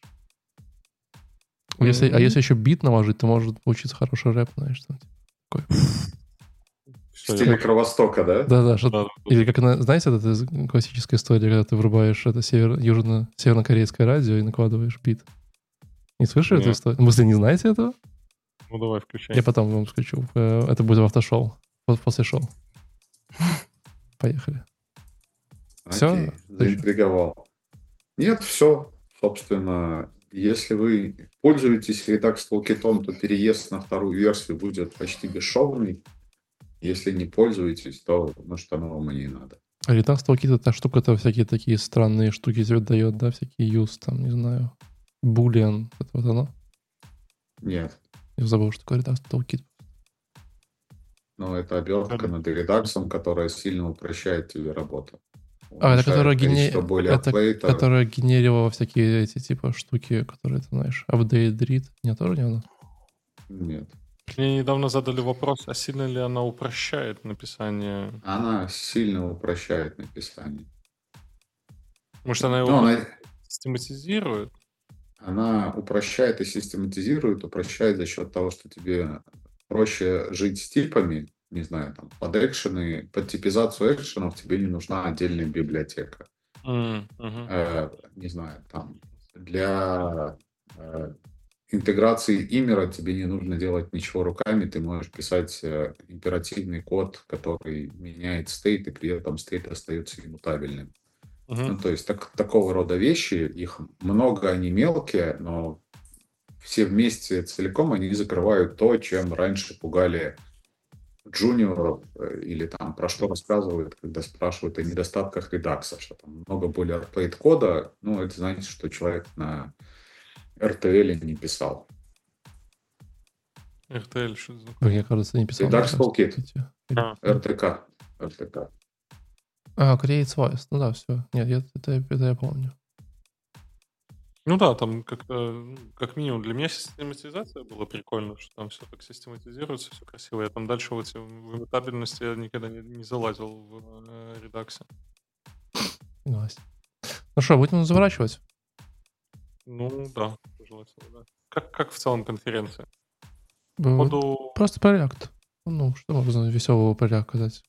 А если еще бит наложить, то может получиться хороший рэп, знаешь, что-нибудь такое. В стиле Кровостока, да? Да-да, что-то... Или как, знаете, это классическая история, когда ты врубаешь это севернокорейское радио и накладываешь бит. Не слышали эту историю? В смысле, не знаете этого? Ну, давай, включай. Я потом вам включу. Это будет в автошоу. После шоу. Поехали. Окей, заинтриговал. Нет, все. Собственно, если вы пользуетесь Redux Toolkit, то переезд на вторую версию будет почти бесшовный. Если не пользуетесь, то, что нового мне не надо. Redux Toolkit — это штука, это всякие такие странные штуки тебе дает, да? Всякие use, там, не знаю, boolean. Это вот оно? Нет. Я забыл, что такое Redux Toolkit. Ну, это обертка над Redux, которая сильно упрощает тебе работу. Это которая генерировала всякие эти типа штуки, которые ты знаешь. Update, read. Нет, тоже не она? Нет. Мне недавно задали вопрос, а сильно ли она упрощает написание? Она сильно упрощает написание. Может, она его систематизирует? Она упрощает и систематизирует, упрощает за счет того, что тебе проще жить с типами, не знаю, там, под экшены, под типизацию экшенов тебе не нужна отдельная библиотека. Не знаю, там, для интеграции имера тебе не нужно делать ничего руками, ты можешь писать императивный код, который меняет стейт, и при этом стейт остается иммутабельным. Ну, то есть такого рода вещи, их много, они мелкие, но все вместе целиком они закрывают то, чем раньше пугали джуниоров, или там про что рассказывают, когда спрашивают о недостатках редакса, что там много более RPA-кода, ну, это значит, что человек на RTL не писал. RTL что за... Мне кажется, не писал. Redux Toolkit. RTK. Create Slice, ну да, все. Нет, это я помню. Ну да, там как минимум для меня систематизация была прикольно, что там все так систематизируется, все красиво. Я там дальше вот в иммутабельности я никогда не залазил в редаксе. Nice. Ну что, будем заворачивать? Ну да, пожелательно, да. Как в целом конференция? Просто порядок. Ну, что можно веселого порядка сказать?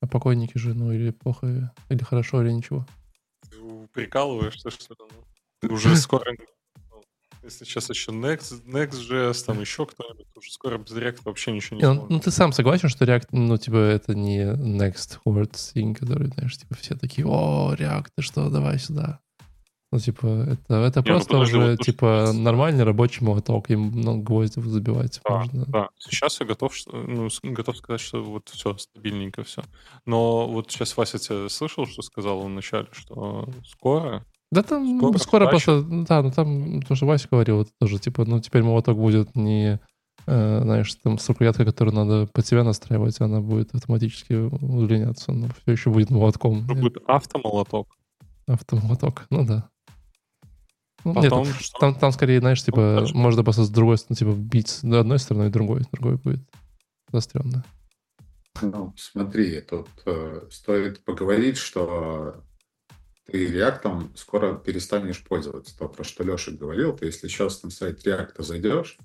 А покойники же, ну, или плохо, или хорошо, или ничего. Ты прикалываешься, что-то. Ты уже скоро... Если сейчас еще Next.js, там еще кто-нибудь, уже скоро без React вообще ничего не сможет. Ну, ты сам согласен, что React, ну, типа, это не Next Word Thing, который, знаешь, типа, все такие, о, React, ты что, давай сюда. Ну, типа, это просто уже, типа, нормальный рабочий молоток, им много гвоздев забивать можно. Да, сейчас я готов сказать, что вот все, стабильненько все. Но вот сейчас Вася тебя слышал, что сказал в начале, что скоро... Да там скоро просто... Да, ну там то, что Вася говорил, это тоже, типа, ну теперь молоток будет не, знаешь, там рукоятка, которую надо под себя настраивать, она будет автоматически удлиняться, но все еще будет молотком. Это будет автомолоток. Автомолоток, ну да. Потом, нет, там скорее, знаешь, типа, можно просто с другой стороны, типа, бить одной стороной, другой будет застрённо. Ну, смотри, тут стоит поговорить, что ты React'ом скоро перестанешь пользоваться. То, про что Леша говорил, ты если сейчас на сайт React'а зайдешь,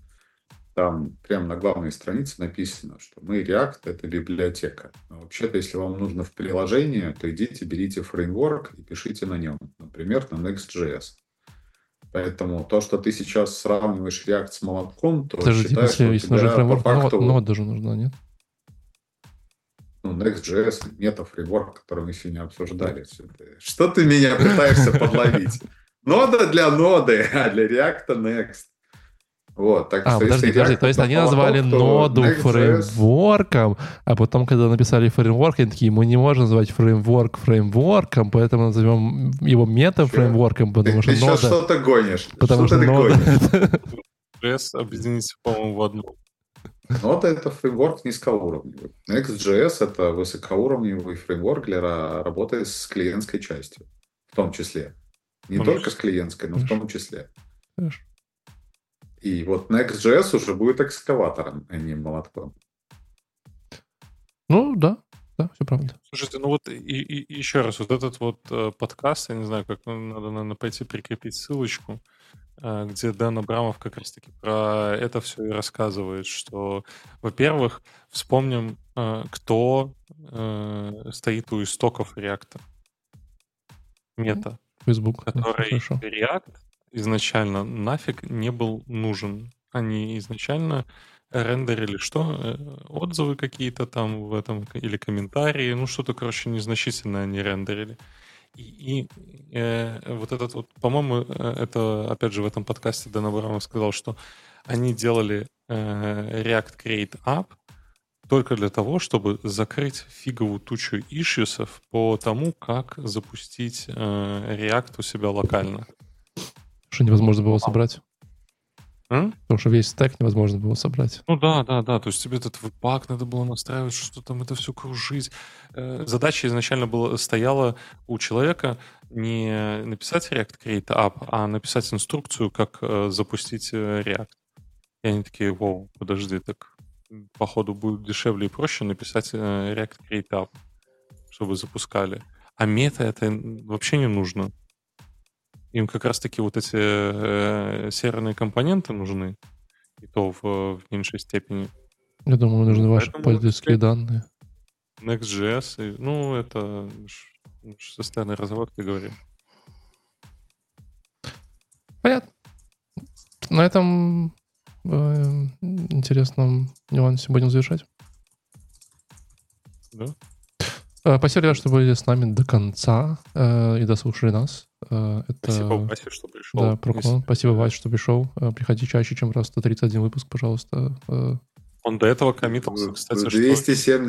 там прямо на главной странице написано, что мы React — это библиотека. Но вообще-то, если вам нужно в приложение, то идите, берите фреймворк и пишите на нем. Например, на Next.js. Поэтому то, что ты сейчас сравниваешь React с молотком, то ты считаешь, что у тебя по факту... Нода даже нужна, нет? Ну, Next.js — мета-фреймворк, который мы сегодня обсуждали. Что ты меня пытаешься подловить? Нода для ноды, а для React — Next. Вот, так что подожди, то есть они назвали ноду фреймворком, а потом, когда написали фреймворк, они такие, мы не можем назвать фреймворк фреймворком, поэтому назовем его мета-фреймворком, потому что нода... Ты еще что-то гонишь, Node.js объединить, по-моему, в одну. Нода — это фреймворк низкоуровневый. Next.js — это высокоуровневый фреймворк для работы с клиентской частью, в том числе. Не только с клиентской, но в том числе. Хорошо. И вот Next.js уже будет экскаватором, а не молотком. Ну, да, все правда. Слушайте, ну вот и еще раз, вот этот вот подкаст, я не знаю, как, надо, наверное, пойти прикрепить ссылочку, где Дэн Абрамов как раз-таки про это все и рассказывает, что, во-первых, вспомним, кто стоит у истоков React. Мета. Facebook. Который React изначально нафиг не был нужен. Они изначально рендерили что? Отзывы какие-то там в этом, или комментарии, ну что-то, короче, незначительное они рендерили. И вот этот вот, по-моему, это, опять же, в этом подкасте Дэн Абрамов сказал, что они делали React Create App только для того, чтобы закрыть фиговую тучу ишьюсов по тому, как запустить React у себя локально. Что невозможно было собрать. Потому что весь стек невозможно было собрать. Ну да. То есть тебе этот веб-пак надо было настраивать, что там это все кружить. Задача изначально стояла у человека не написать React Create App, а написать инструкцию, как запустить React. И они такие, вау, подожди, так походу будет дешевле и проще написать React Create App, чтобы запускали. А мета это вообще не нужно. Им как раз-таки вот эти серверные компоненты нужны, и то в меньшей степени. Я думаю, нужны ваши пользовательские данные. Next.js, ну, это со стороны разработки говорим. Понятно. На этом интересном нюансе будем завершать. Да. Спасибо, ребят, что были с нами до конца и дослушали нас. Спасибо, Вася, что пришел. Да, ProConf. Спасибо, Вася, что пришел. Приходи чаще, чем раз в 131 выпуск, пожалуйста. Он до этого коммитался, кстати, что... В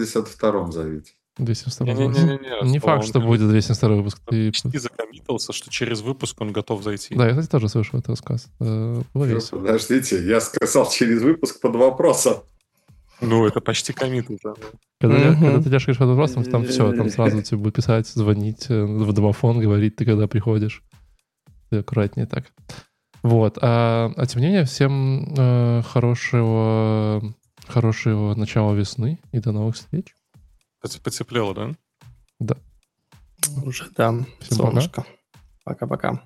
272-м зовите. 272-м. Не-не-не. Не факт, что будет 272-й выпуск. Он почти закоммитался, что через выпуск он готов зайти. Да, я, кстати, тоже слышал этот рассказ. Подождите, я сказал через выпуск под вопросом. Ну, это почти коммит. Когда ты тяжкаешь под вопросом, там все, там сразу тебе будут писать, звонить, в домофон говорить, ты когда приходишь. Ты аккуратнее так. Вот. А тем не менее, всем хорошего начала весны и до новых встреч. Потеплело, да? Да. Уже там. Солнышко. Пока-пока.